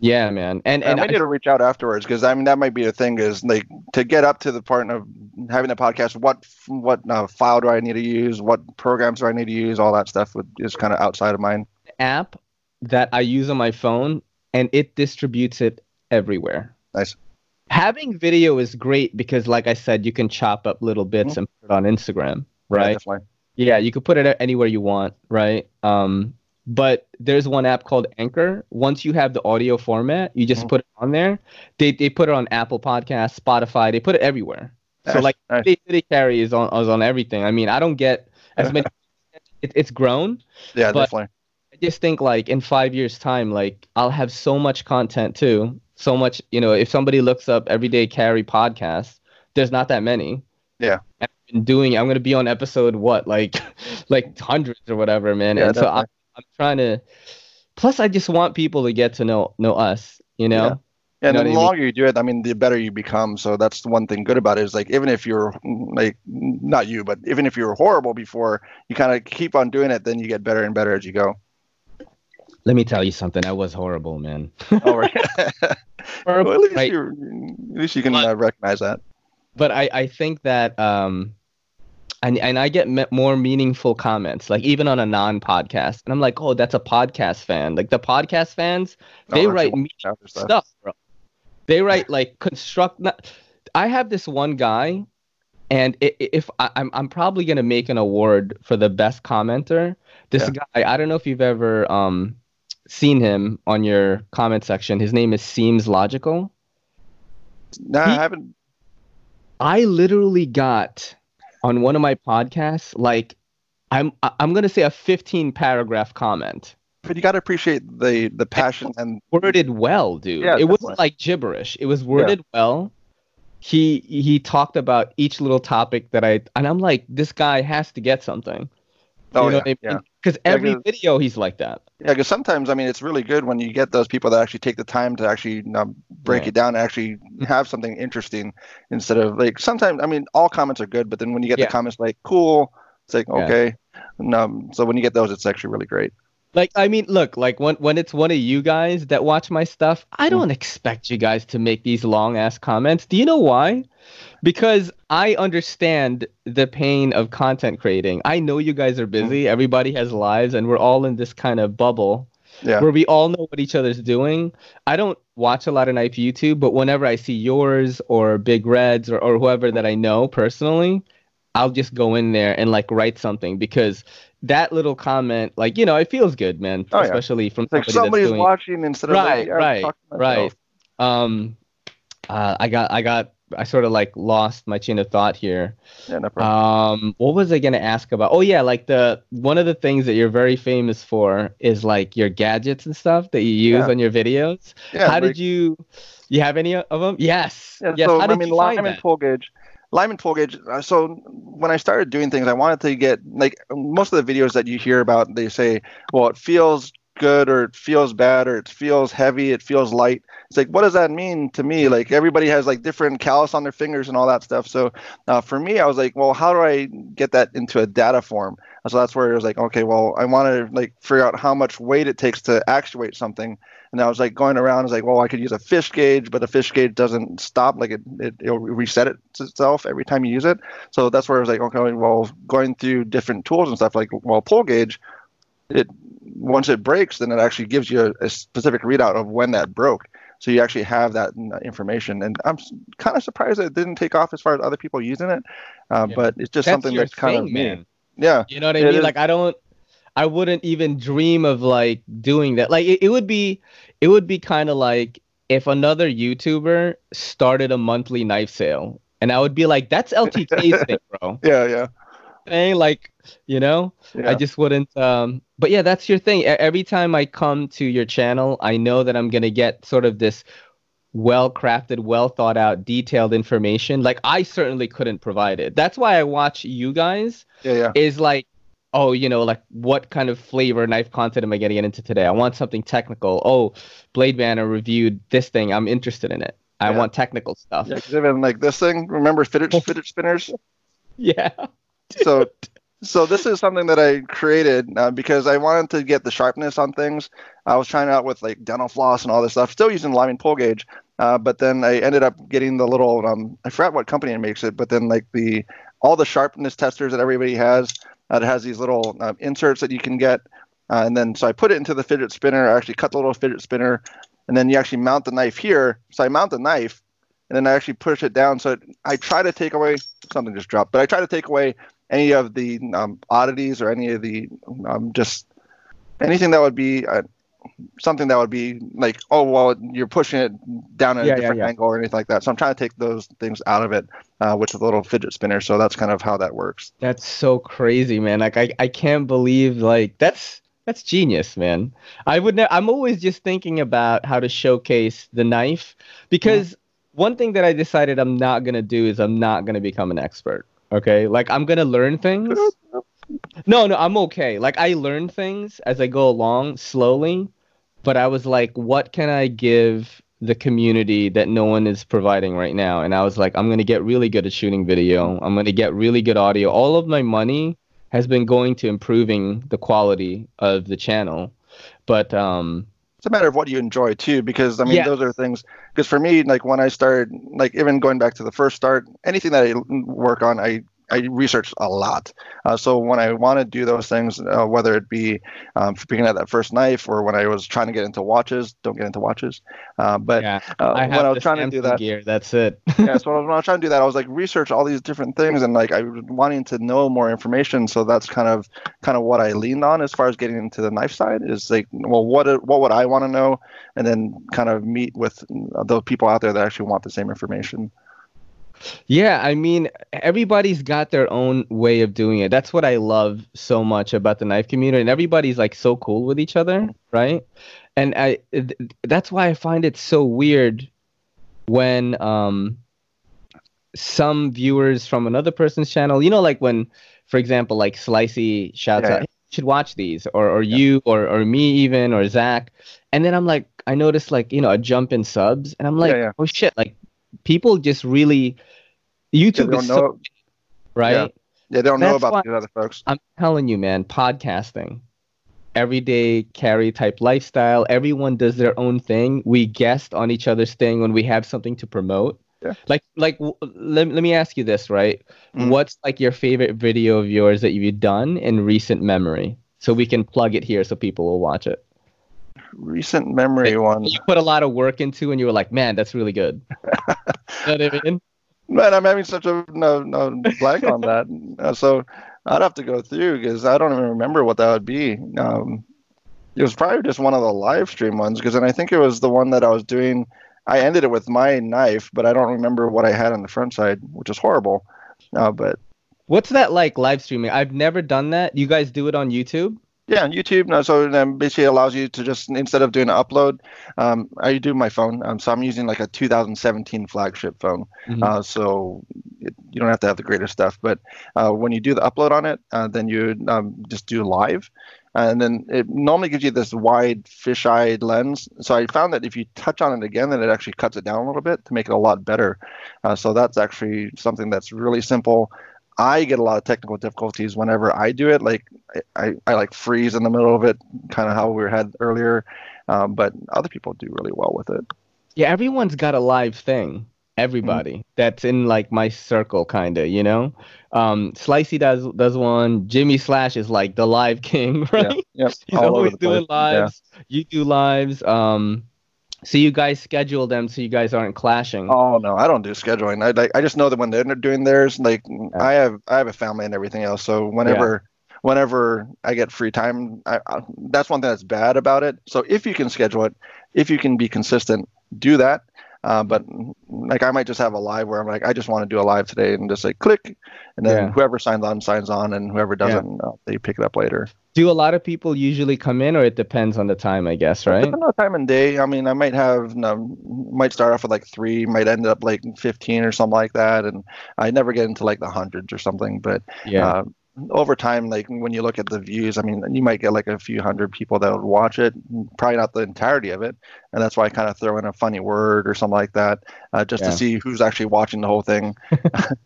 Yeah, man. And I need to reach out afterwards, because I mean, that might be the thing, is like, to get up to the part of having a podcast, what file do I need to use? What programs do I need to use? All that stuff is kind of outside of mine. App that I use on my phone, and it distributes it everywhere. Nice. Having video is great because, like I said, you can chop up little bits and put it on Instagram, right? Yeah, you could put it anywhere you want, right? But there's one app called Anchor. Once you have the audio format, you just put it on there. They put it on Apple Podcasts, Spotify. They put it everywhere. Nice, so like nice. They carry is on everything. I mean, I don't get as many. It's grown. Yeah, definitely. I just think like in 5 years' time, like I'll have so much content too. So much, you know. If somebody looks up Everyday Carry podcast, there's not that many. Yeah. I've been doing. I'm gonna be on episode like hundreds or whatever, man. Yeah, and definitely. So I'm trying to. Plus, I just want people to get to know us, you know. Yeah. And you know, the longer you do it, I mean, the better you become. So that's the one thing good about it is, like, even if you're like not you, but even if you were horrible before, you kind of keep on doing it, then you get better and better as you go. Let me tell you something. I was horrible, man. Oh, right. Horrible, well, at least you can recognize that. But I think that. And I get more meaningful comments, like even on a non-podcast. And I'm like, oh, that's a podcast fan. Like the podcast fans, they write meaningful stuff, bro. They write like I have this one guy, and I'm probably gonna make an award for the best commenter. This guy, I don't know if you've ever seen him on your comment section. His name is Seems Logical. No, I haven't. I literally got. On one of my podcasts, like I'm gonna say a 15-paragraph comment. But you gotta appreciate the passion and worded well, dude. Yeah, it wasn't like gibberish. It was worded well. He talked about each little topic and I'm like, this guy has to get something. Oh, you know what I mean? Because every video he's like that. Yeah, because sometimes, I mean, it's really good when you get those people that actually take the time to actually break it down and actually have something interesting instead of like sometimes, I mean, all comments are good, but then when you get the comments like, cool, it's like, okay. And, so when you get those, it's actually really great. Like, I mean, look, like when it's one of you guys that watch my stuff, I don't expect you guys to make these long ass comments. Do you know why? Because I understand the pain of content creating. I know you guys are busy. Everybody has lives and we're all in this kind of bubble where we all know what each other's doing. I don't watch a lot of Knife YouTube, but whenever I see yours or Big Red's or whoever that I know personally, I'll just go in there and like write something because that little comment, like, you know, it feels good, man. Oh, especially from somebody that's doing... watching instead of right. I sort of like lost my chain of thought here. Yeah, no problem. What was I gonna ask about? Oh yeah, like one of the things that you're very famous for is like your gadgets and stuff that you use on your videos. Yeah, how did you have any of them? Yes. Yeah, yes. So, how did you find that? Lyman Toll Gauge, so when I started doing things, I wanted to get, like, most of the videos that you hear about, they say, well, it feels good, or it feels bad, or it feels heavy, it feels light. It's like, what does that mean to me? Like, everybody has, like, different callus on their fingers and all that stuff. So for me, I was like, well, how do I get that into a data form? So that's where it was like, okay, well, I want to, like, figure out how much weight it takes to actuate something. And I was like going around, I was like, well, I could use a fish gauge, but a fish gauge doesn't stop. Like it'll reset itself every time you use it. So that's where I was like, okay, well, going through different tools and stuff, like, well, pull gauge, once it breaks, then it actually gives you a specific readout of when that broke. So you actually have that information. And I'm kind of surprised that it didn't take off as far as other people using it. But it's just something that's kind of me. Yeah. You know what I mean? Like I wouldn't even dream of like doing that. Like it would be kind of like if another YouTuber started a monthly knife sale, and I would be like, that's LTK's thing, bro. Yeah. Thing, like, you know, I just wouldn't. But yeah, that's your thing. Every time I come to your channel, I know that I'm gonna get sort of this well-crafted, well-thought-out, detailed information. Like I certainly couldn't provide it. That's why I watch you guys. Yeah. Is like. Oh, you know, like what kind of flavor knife content am I going to get into today? I want something technical. Oh, Blade Banter reviewed this thing. I'm interested in it. I want technical stuff. Yeah, even like this thing. Remember fidget spinners? Yeah. So So this is something that I created because I wanted to get the sharpness on things. I was trying out with like dental floss and all this stuff, still using Lyman pole gauge. But then I ended up getting the little, I forgot what company makes it, but then like all the sharpness testers that everybody has, it has these little inserts that you can get. And then, so I put it into the fidget spinner. I actually cut the little fidget spinner and then you actually mount the knife here. So I mount the knife and then I actually push it down. So I try to take away, something just dropped, but I try to take away any of the oddities or any of the just anything that would be something that would be like, oh, well, you're pushing it down at a different angle or anything like that. So I'm trying to take those things out of it with the little fidget spinner. So that's kind of how that works. That's so crazy, man. Like, I can't believe, like, that's genius, man. I'm always just thinking about how to showcase the knife because one thing that I decided I'm not going to do is I'm not going to become an expert. Okay, like I'm gonna learn things. No, I'm okay. Like I learn things as I go along slowly, but I was like, what can I give the community that no one is providing right now? And I was like, I'm gonna get really good at shooting video. I'm gonna get really good audio. All of my money has been going to improving the quality of the channel, but it's a matter of what you enjoy too, because I mean, those are things, because for me, like when I started, like even going back to the first start, anything that I work on, I research a lot. So when I want to do those things, whether it be picking out that first knife or when I was trying to get into watches, don't get into watches. When I was trying to do that, gear, that's it. So when I was trying to do that, I was like research all these different things and like I was wanting to know more information. So that's kind of what I leaned on as far as getting into the knife side is like, well, what would I want to know? And then kind of meet with those people out there that actually want the same information. Yeah, I mean, everybody's got their own way of doing it. That's what I love so much about the knife community. And everybody's like so cool with each other, right? And that's why I find it so weird when some viewers from another person's channel, you know, like when, for example, like Slicey shouts out, hey, you should watch these, or you, or me even, or Zach. And then I'm like, I noticed like, you know, a jump in subs. And I'm like, oh shit, like, people just really, YouTube is so, right? Yeah, they don't know about these other folks. I'm telling you, man, podcasting, everyday carry type lifestyle, everyone does their own thing. We guest on each other's thing when we have something to promote. Yeah. Like let me ask you this, right? What's like your favorite video of yours that you've done in recent memory? So we can plug it here so people will watch it. Recent memory that one you put a lot of work into and you were like, man, that's really good. You know what I mean? Man, I'm having such a no blank on that. So I'd have to go through because I don't even remember what that would be. It was probably just one of the live stream ones because then I think it was the one that I was doing. I ended it with my knife, but I don't remember what I had on the front side, which is horrible. But what's that like live streaming? I've never done that. You guys do it on YouTube? Yeah, on YouTube. So it basically allows you to just, instead of doing an upload, I do my phone. So I'm using like a 2017 flagship phone. So you don't have to have the greatest stuff. But when you do the upload on it, then you just do live. And then it normally gives you this wide fisheye lens. So I found that if you touch on it again, then it actually cuts it down a little bit to make it a lot better. So that's actually something that's really simple. I get a lot of technical difficulties whenever I do it. Like I like freeze in the middle of it, kind of how we had earlier. But other people do really well with it. Yeah, everyone's got a live thing. Everybody that's in like my circle, kind of, you know. Slicey does one. Jimmy Slash is like the live king, right? Yeah. He's always doing lives. Yeah. You do lives. So you guys schedule them so you guys aren't clashing. Oh no, I don't do scheduling. I just know that when they're doing theirs, like I have a family and everything else. So whenever I get free time, I that's one thing that's bad about it. So if you can schedule it, if you can be consistent, do that. But like I might just have a live where I'm like, I just want to do a live today and just like click, and then whoever signs on, and whoever doesn't, they pick it up later. Do a lot of people usually come in, or it depends on the time, I guess, right? It depends on the time and day. I mean, I might have, might start off with like 3, might end up like 15 or something like that, and I never get into like the hundreds or something. But over time, like when you look at the views, I mean, you might get like a few hundred people that would watch it, probably not the entirety of it. And that's why I kind of throw in a funny word or something like that, just to see who's actually watching the whole thing.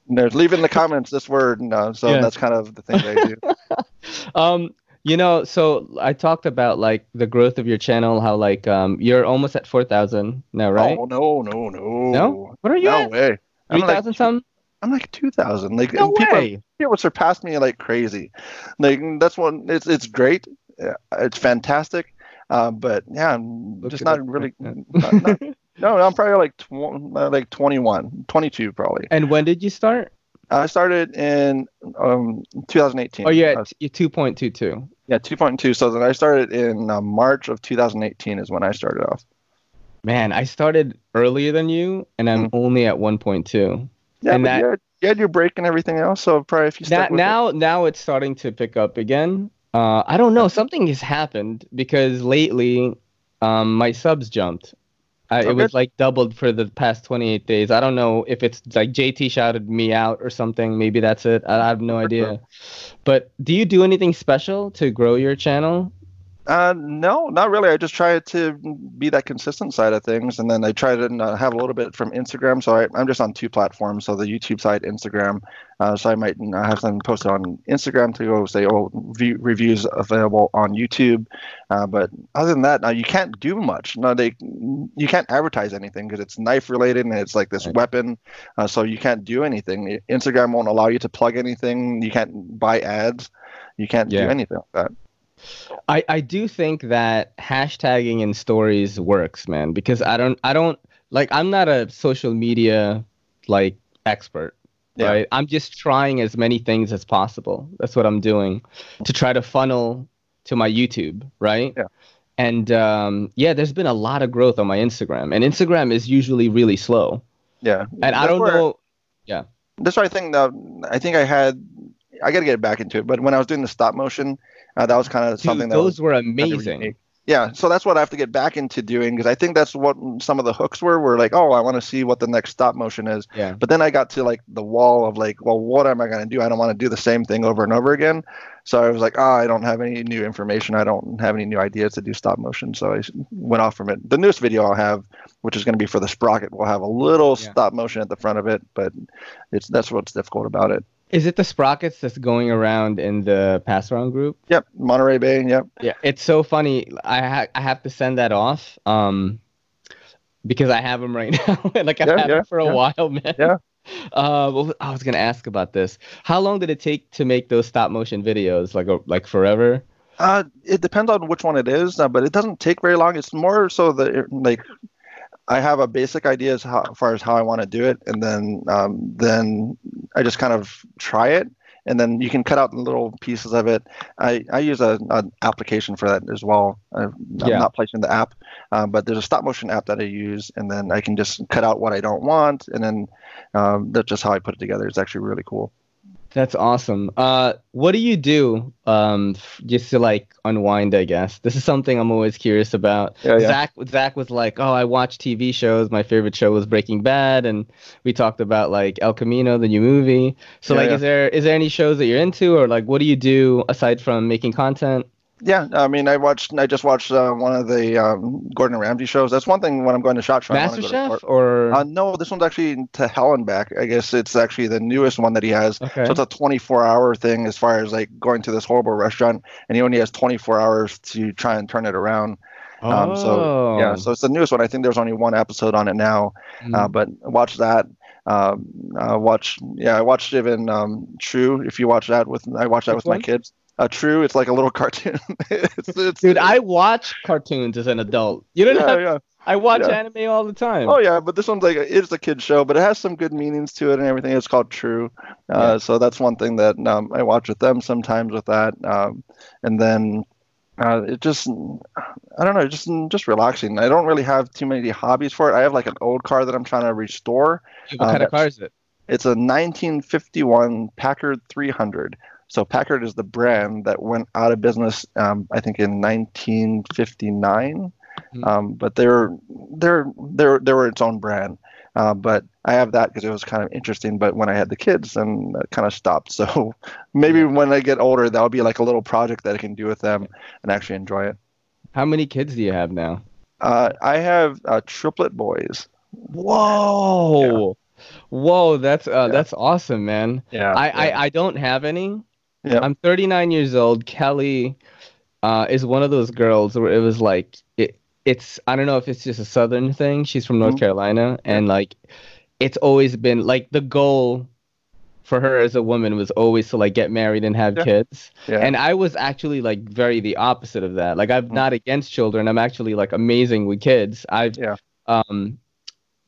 Leave in the comments this word. So that's kind of the thing that I do. You know, so I talked about like the growth of your channel, how like you're almost at 4,000 now, right? Oh, no. No? What are you at? No way. 3,000 something? I'm like 2,000. Like, no way. People surpass me like crazy. Like, that's one. It's great. It's fantastic. But yeah, I'm just not really. No, I'm probably like 21, 22 probably. And when did you start? I started in 2018. Oh, yeah, 2.22. Yeah, 2.2. So then I started in March of 2018 is when I started off. Man, I started earlier than you, and I'm only at 1.2. Yeah, and that, you had your break and everything else, so probably if you stuck with now it's starting to pick up again. I don't know. Something has happened because lately my subs jumped. It was like doubled for the past 28 days. I don't know if it's like JT shouted me out or something. Maybe that's it. I have no idea. But do you do anything special to grow your channel? No, not really. I just try to be that consistent side of things. And then I try to have a little bit from Instagram. So I'm just on two platforms. So the YouTube side, Instagram. So I might have something posted on Instagram to go say, oh, reviews available on YouTube. But other than that, now you can't do much. No, you can't advertise anything because it's knife related and it's like this weapon. So you can't do anything. Instagram won't allow you to plug anything. You can't buy ads. You can't do anything like that. I do think that hashtagging in stories works, man, because I don't like, I'm not a social media like expert, right? I'm just trying as many things as possible. That's what I'm doing to try to funnel to my YouTube, right? Yeah. And there's been a lot of growth on my Instagram, and Instagram is usually really slow. Yeah. And that's that's why I think that I got to get back into it, but when I was doing the stop motion, that was kind of something that those were amazing. Yeah, so that's what I have to get back into doing, because I think that's what some of the hooks were like, oh, I want to see what the next stop motion is. Yeah. But then I got to like the wall of like, well, what am I going to do? I don't want to do the same thing over and over again. So I was like, I don't have any new information. I don't have any new ideas to do stop motion. So I went off from it. The newest video I'll have, which is going to be for the sprocket, will have a little stop motion at the front of it, but that's what's difficult about it. Is it the sprockets that's going around in the pass-around group? Yep, Monterey Bay, yep. Yeah, it's so funny. I have to send that off because I have them right now. Like, I've had them for a while, man. Yeah. I was going to ask about this. How long did it take to make those stop-motion videos? Like forever? It depends on which one it is, but it doesn't take very long. It's more so that, like... I have a basic idea as far as how I want to do it, and then I just kind of try it, and then you can cut out little pieces of it. I use an application for that as well. I'm not placing the app, but there's a stop motion app that I use, and then I can just cut out what I don't want, and then that's just how I put it together. It's actually really cool. That's awesome. What do you do just to like unwind, I guess? This is something I'm always curious about. Yeah. Zach was like, oh, I watch TV shows. My favorite show was Breaking Bad, and we talked about like El Camino, the new movie. So is there any shows that you're into, or like what do you do aside from making content? Yeah, I mean, I just watched one of the Gordon Ramsay shows. That's one thing when I'm going to SHOT Show. MasterChef? Or... no, this one's actually To Hell and Back. I guess it's actually the newest one that he has. Okay. So it's a 24-hour thing as far as like going to this horrible restaurant, and he only has 24 hours to try and turn it around. Oh. So it's the newest one. I think there's only one episode on it now, but watch that. I watched even True. If you watch that with my kids. True, it's like a little cartoon. Dude, I watch cartoons as an adult. You don't know. Yeah. I watch anime all the time. Oh yeah, but this one's like it's a kid's show, but it has some good meanings to it and everything. It's called True, so that's one thing that I watch with them sometimes with that, and then. It just, I don't know, just relaxing. I don't really have too many hobbies for it. I have like an old car that I'm trying to restore. What kind of car is it? It's a 1951 Packard 300. So Packard is the brand that went out of business, I think, in 1959. But they were its own brand. But I have that because it was kind of interesting. But when I had the kids, then that kind of stopped. So maybe when I get older, that'll be like a little project that I can do with them and actually enjoy it. How many kids do you have now? I have triplet boys. Whoa. Yeah. Whoa, that's awesome, man. Yeah. I don't have any. Yeah. I'm 39 years old. Kelly is one of those girls where it was like, it's I don't know if it's just a Southern thing. She's from North Carolina, and like, it's always been like the goal for her as a woman was always to like get married and have kids. Yeah. And I was actually like very the opposite of that. Like, I'm not against children. I'm actually like amazing with kids. There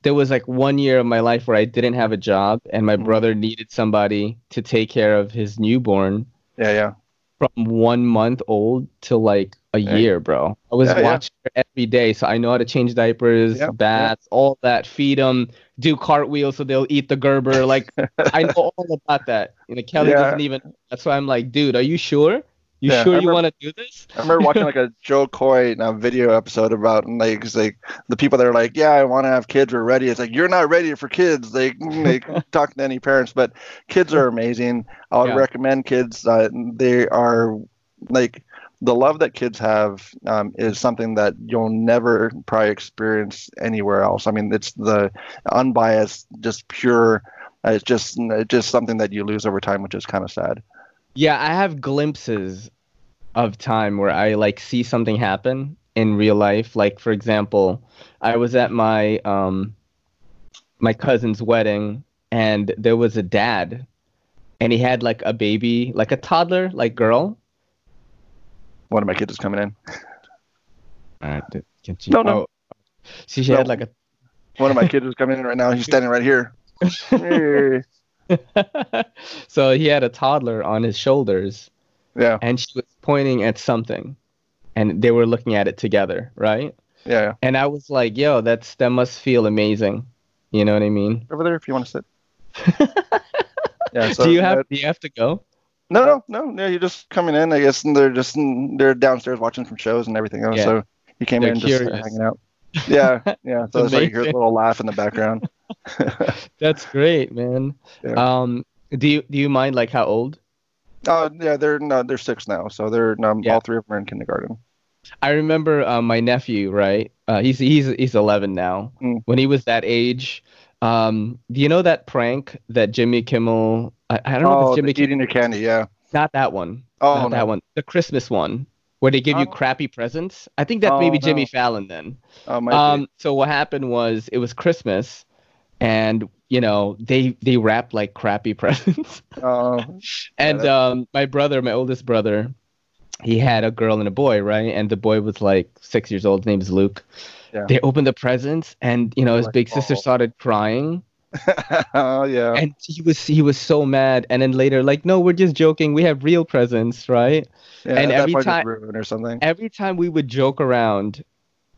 was like 1 year of my life where I didn't have a job, and my brother needed somebody to take care of his newborn. Yeah, yeah. From 1 month old to like a year, bro. I was watching her every day, so I know how to change diapers, baths, all that, feed them, do cartwheels so they'll eat the Gerber. Like, I know all about that. You know, Kelly doesn't even. That's why I'm like, dude, are you sure? You want to do this? I remember watching like a Joe Coy video episode about like the people that are like, yeah, I want to have kids. We're ready. It's like, you're not ready for kids. They talk to any parents, but kids are amazing. I would recommend kids. They are like the love that kids have is something that you'll never probably experience anywhere else. I mean, it's the unbiased, just pure. It's just something that you lose over time, which is kind of sad. Yeah, I have glimpses of time where I like see something happen in real life. Like, for example, I was at my my cousin's wedding, and there was a dad, and he had like a baby, like a toddler, like girl. One of my kids is coming in. All right, continue. No. See, she had like a. One of my kids is coming in right now. He's standing right here. Hey. So he had a toddler on his shoulders, and she was pointing at something, and they were looking at it together, right? Yeah. And I was like, yo, that must feel amazing. You know what I mean? Over there if you want to sit. So do you have to go? No, you're just coming in, I guess, and they're downstairs watching some shows and everything else. Yeah. So you came in curious. Just hanging out. Yeah. So it's like you hear a little laugh in the background. That's great, man. Yeah. Do you mind like how old? They're 6 now, so they're all 3 of them are in kindergarten. I remember my nephew, right? He's 11 now. When he was that age, do you know that prank that Jimmy Kimmel? I don't know if it's Jimmy Kimmel. Eating your candy, yeah. Not that one. Oh, not that one. The Christmas one. Where they give you crappy presents. I think that maybe Jimmy Fallon then. So what happened was it was Christmas, and you know they wrapped like crappy presents. My oldest brother, he had a girl and a boy, right? And the boy was like 6 years old. His name is Luke. Yeah. They opened the presents, and you know his big sister started crying. And he was so mad, and then later like, no, we're just joking, we have real presents, right? And every time we would joke around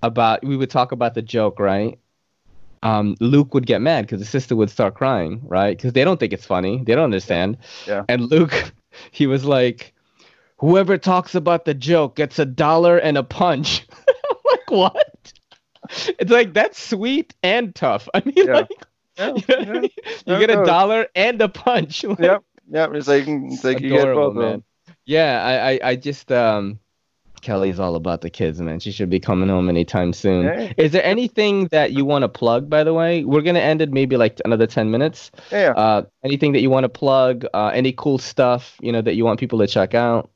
about, we would talk about the joke, right? Luke would get mad because the sister would start crying, right? Because they don't think it's funny, they don't understand. And Luke, he was like, whoever talks about the joke gets $1 and a punch. I'm like, what? It's like, that's sweet and tough. I mean, you get $1 and a punch. Like, it's like you get both, man. Yeah, I just Kelly's all about the kids, man. She should be coming home anytime soon. Hey. Is there anything that you want to plug, by the way? We're gonna end it maybe like another 10 minutes. Yeah. Anything that you want to plug? Any cool stuff that you want people to check out?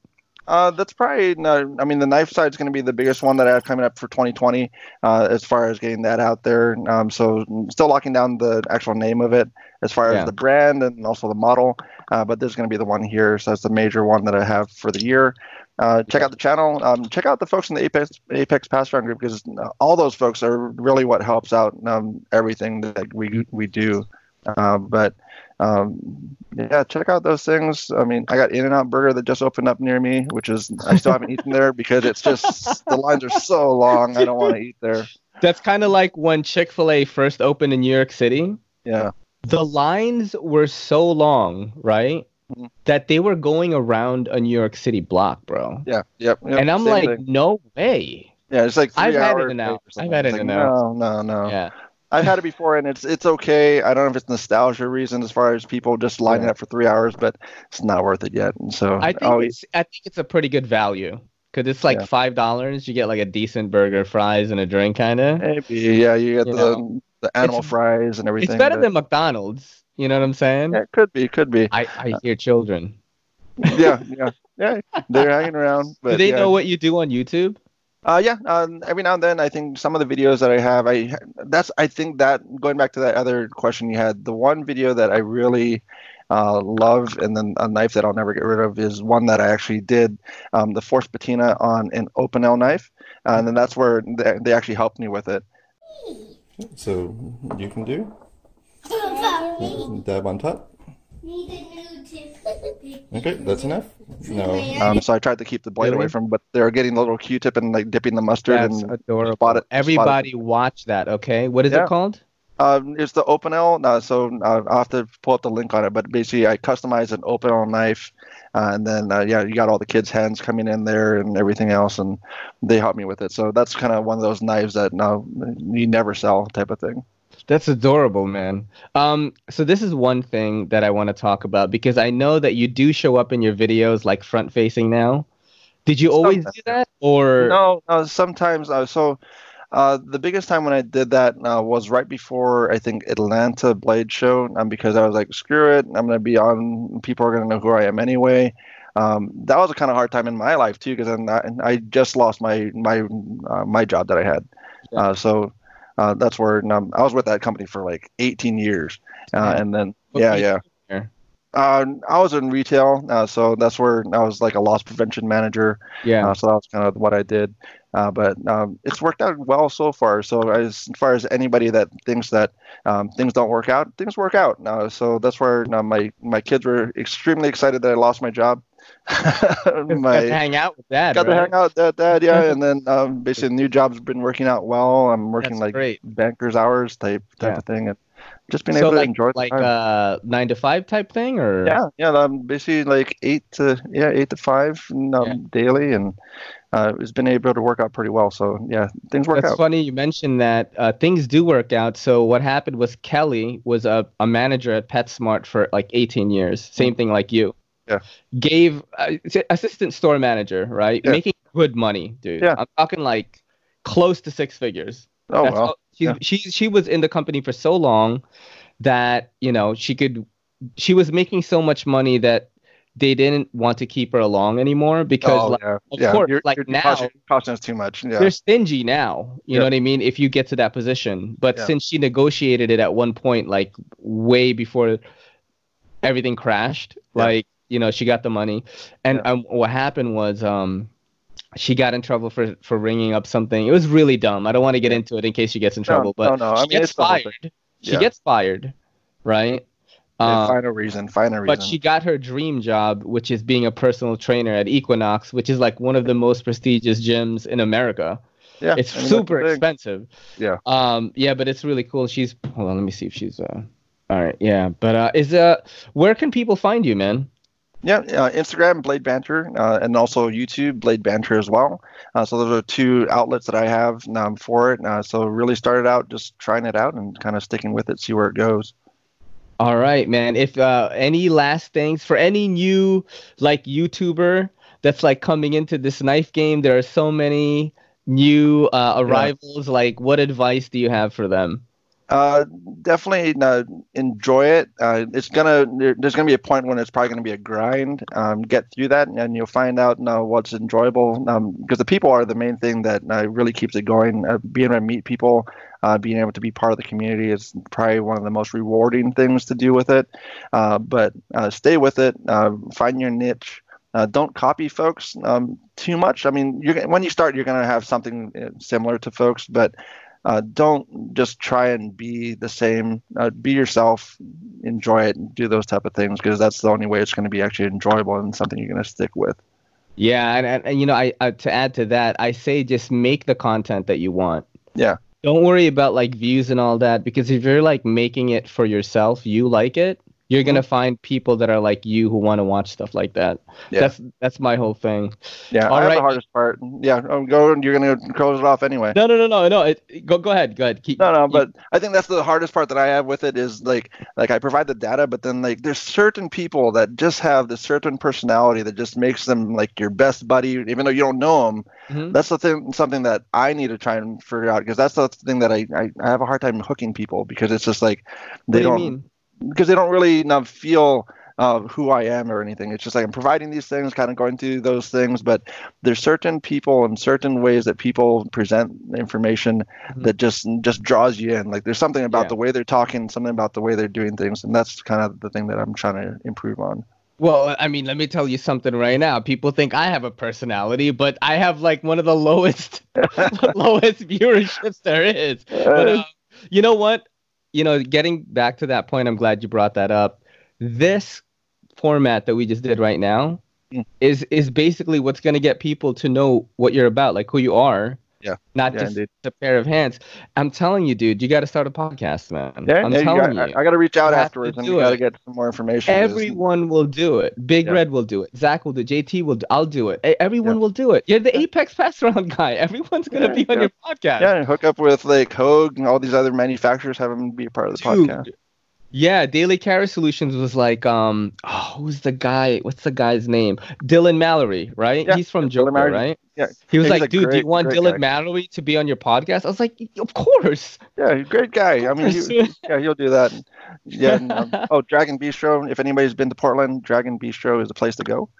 That's probably no. I mean, the knife side is going to be the biggest one that I have coming up for 2020, as far as getting that out there. So still locking down the actual name of it, as far as the brand and also the model. But this is going to be the one here. So that's the major one that I have for the year. Check out the channel. Check out the folks in the Apex Passaround group, because all those folks are really what helps out everything that we do. Check out those things. I mean, I got In-N-Out Burger that just opened up near me, which is, I still haven't eaten there because it's just, the lines are so long, I don't want to eat there. That's kind of like when Chick-fil-A first opened in New York City. Yeah. The lines were so long, right? Mm-hmm. That they were going around a New York City block, bro. Yeah. Yep. And I'm like, no way. Yeah, it's like 3 hours. I've had In-N-Out. No. Yeah. I've had it before, and it's okay. I don't know if it's nostalgia reason as far as people just lining up for 3 hours, but it's not worth it yet. And so I think it's a pretty good value. Because it's like $5, you get like a decent burger, fries, and a drink, kind of. Maybe, yeah, you get the animal fries and everything. It's better than McDonald's, you know what I'm saying? Yeah, it could be. I hear children. Yeah, they're hanging around. But, do they know what you do on YouTube? Every now and then, I think some of the videos that I have, going back to that other question you had, the one video that I really love, and then a knife that I'll never get rid of, is one that I actually did the force patina on an Opinel knife, and then that's where they actually helped me with it. So you can do dab on top. Okay, that's enough. No, so I tried to keep the blade away from, but they're getting a little Q-tip and like dipping the mustard. That's and adorable. Everybody watch that. Okay, what is it called? It's the Opinel, so I'll have to pull up the link on it, but basically I customized an Opinel knife, and then, you got all the kids' hands coming in there and everything else, and they helped me with it. So that's kind of one of those knives that you never sell type of thing. That's adorable, man. So this is one thing that I want to talk about, because I know that you do show up in your videos like front-facing now. Did you always do that? Or No, sometimes. The biggest time when I did that was right before, I think, Atlanta Blade Show, because I was like, screw it, I'm going to be on, people are going to know who I am anyway. That was a kind of hard time in my life, too, because I just lost my job that I had. Yeah. So that's where I was with that company for like 18 years. And then, I was in retail, so that's where I was like a loss prevention manager. Yeah. So that was kind of what I did. But it's worked out well so far. So as far as anybody that thinks that things don't work out, things work out. So that's where my kids were extremely excited that I lost my job. Got to hang out with Dad. And then basically the new job's been working out well. I'm working banker's hours type of thing. And just being able to enjoy like time. 9 to 5 type thing, or basically like 8 to 5 daily, and it's been able to work out pretty well. So things work out. That's funny you mentioned that things do work out. So what happened was Kelly was a manager at PetSmart for like 18 years, same thing like you. Yeah. Gave assistant store manager, right? Yeah. Making good money, dude. Yeah. I'm talking like close to 6 figures. Oh, that's well. She was in the company for so long that, she was making so much money that they didn't want to keep her along anymore because course, you're costing us too much. Yeah. They're stingy now. You know what I mean? If you get to that position. But since she negotiated it at one point, like way before everything crashed, she got the money. And what happened was, she got in trouble for ringing up something. It was really dumb. I don't want to get into it in case she gets in trouble, but gets fired. She gets fired, right? Final reason. But she got her dream job, which is being a personal trainer at Equinox, which is like one of the most prestigious gyms in America. Yeah, it's super expensive. Yeah. But it's really cool. Hold on, let me see if she's all right. Yeah, but where can people find you, man? Yeah, Instagram, Blade Banter, and also YouTube, Blade Banter as well. So those are two outlets that I have for it. So really started out just trying it out and kind of sticking with it, see where it goes. All right, man. If any last things for any new like YouTuber that's like coming into this knife game, there are so many new arrivals. Yeah. Like, what advice do you have for them? Definitely enjoy it. There's gonna be a point when it's probably gonna be a grind. Get through that, and you'll find out what's enjoyable. Because the people are the main thing that really keeps it going. Being able to meet people, being able to be part of the community is probably one of the most rewarding things to do with it. But stay with it. Find your niche. Don't copy folks too much. I mean, when you start, you're gonna have something similar to folks, but don't just try and be the same. Be yourself, enjoy it, and do those type of things, because that's the only way it's going to be actually enjoyable and something you're going to stick with. Yeah, and I to add to that, I say just make the content that you want. Yeah. Don't worry about like views and all that, because if you're like making it for yourself, you like it. You're gonna find people that are like you who want to watch stuff like that. Yeah. That's my whole thing. Yeah, all right. The hardest part. Yeah, go. You're gonna close it off anyway. No. Go ahead. Keep. But I think that's the hardest part that I have with it is like I provide the data, but then like there's certain people that just have this certain personality that just makes them like your best buddy, even though you don't know them. Mm-hmm. That's the thing. Something that I need to try and figure out because that's the thing that I have a hard time hooking people because it's just like they don't. What do you mean? Because they don't really not feel who I am or anything. It's just like I'm providing these things, kind of going through those things. But there's certain people and certain ways that people present information that just draws you in. Like there's something about the way they're talking, something about the way they're doing things. And that's kind of the thing that I'm trying to improve on. Well, I mean, let me tell you something right now. People think I have a personality, but I have like one of the lowest viewerships there is. But, you know what? You know, getting back to that point, I'm glad you brought that up. This format that we just did right now is basically what's going to get people to know what you're about, like who you are. Yeah. Not just indeed. A pair of hands. I'm telling you, dude, you got to start a podcast, man. Yeah, I'm telling you. I got to reach out afterwards and you got to get some more information. Everyone will do it. Big Red will do it. Zach will do it. JT will do it. I'll do it. Everyone will do it. You're the Apex Passaround guy. Everyone's going to be on your podcast. Yeah, and hook up with like Hogue and all these other manufacturers, have them be a part of the podcast. Yeah, Daily Carrier Solutions was like, who's the guy? What's the guy's name? Dylan Mallory, right? Yeah, he's from Joker, right? Yeah. He was like, dude, do you want Dylan Mallory to be on your podcast? I was like, of course. Yeah, great guy. I mean, he'll do that. Yeah. And, Dragon Bistro. If anybody's been to Portland, Dragon Bistro is the place to go.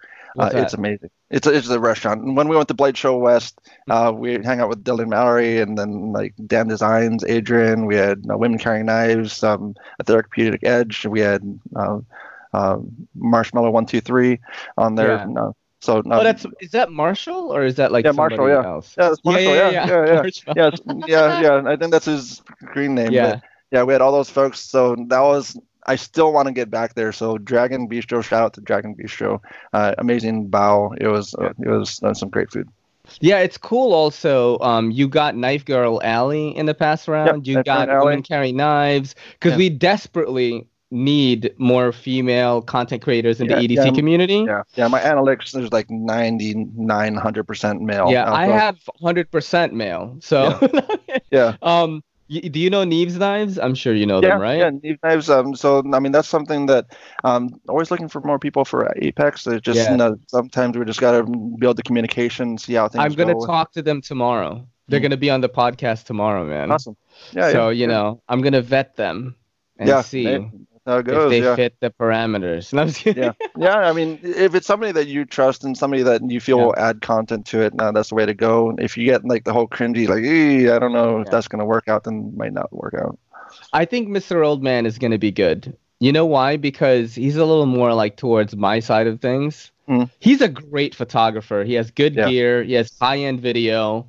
It's amazing. It's a restaurant. And when we went to Blade Show West, we hang out with Dylan Mallory and then like Dan Designs, Adrian. We had Women Carrying Knives, a Therapeutic Edge. We had Marshmallow 123 on there. Yeah. Is that Marshall or is that like Marshall? Yeah. Else? Yeah, it's Marshall. Yeah. I think that's his screen name. Yeah. But, yeah, we had all those folks. So that was. I still want to get back there. So Dragon Bistro, shout out to Dragon Bistro. Amazing bow. It was some great food. Yeah, it's cool also. You got Knife Girl Alley in the past round. Yep, you got Women Carry Knives. Because we desperately need more female content creators in the EDC community. Yeah, my analytics, there's like 900% male. Yeah, I have 100% male. So do you know Neve's Knives? I'm sure you know them, right? Yeah, Neve's Knives. So, I mean, that's something that always looking for more people for Apex. It's just sometimes we just got to build the communication, see how things I'm going to talk to them tomorrow. They're going to be on the podcast tomorrow, man. Awesome. Yeah. So, you know, I'm going to vet them and see. If they fit the parameters. I mean, if it's somebody that you trust and somebody that you feel will add content to it, that's the way to go. If you get like the whole cringy, like, I don't know if that's going to work out, then it might not work out. I think Mr. Old Man is going to be good. You know why? Because he's a little more like towards my side of things. Mm. He's a great photographer. He has good gear. He has high-end video.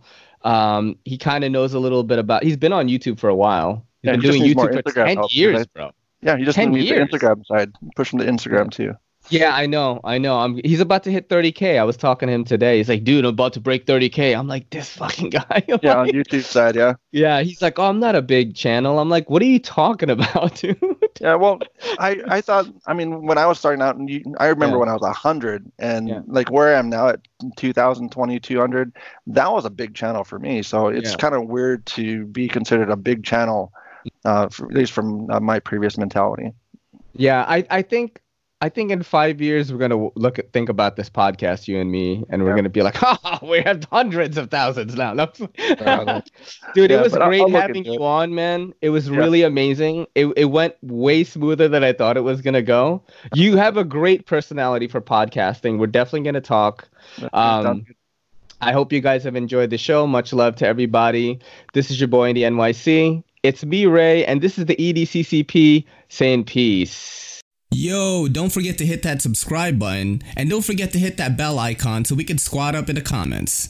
He kind of knows a little bit about – he's been on YouTube for a while. He's been doing YouTube for 10 years, bro. Yeah, he just needs the Instagram side. Push him to Instagram too. Yeah, I know. He's about to hit 30K. I was talking to him today. He's like, dude, I'm about to break 30K. I'm like, this fucking guy. On YouTube side, yeah. Yeah, he's like, I'm not a big channel. I'm like, what are you talking about, dude? Yeah, well, I thought, I mean, when I was starting out, I remember when I was 100 and like where I am now at 2,000, 2,200, that was a big channel for me. So it's kind of weird to be considered a big channel. At least from my previous mentality. Yeah, I think in 5 years we're gonna think about this podcast, you and me, and we're gonna be like, we have hundreds of thousands now. Dude, it was great having you on, man. It was really amazing. It went way smoother than I thought it was gonna go. You have a great personality for podcasting. We're definitely gonna talk. I hope you guys have enjoyed the show. Much love to everybody. This is your boy in the NYC. It's me, Ray, and this is the EDCCP saying peace. Yo, don't forget to hit that subscribe button, and don't forget to hit that bell icon so we can squad up in the comments.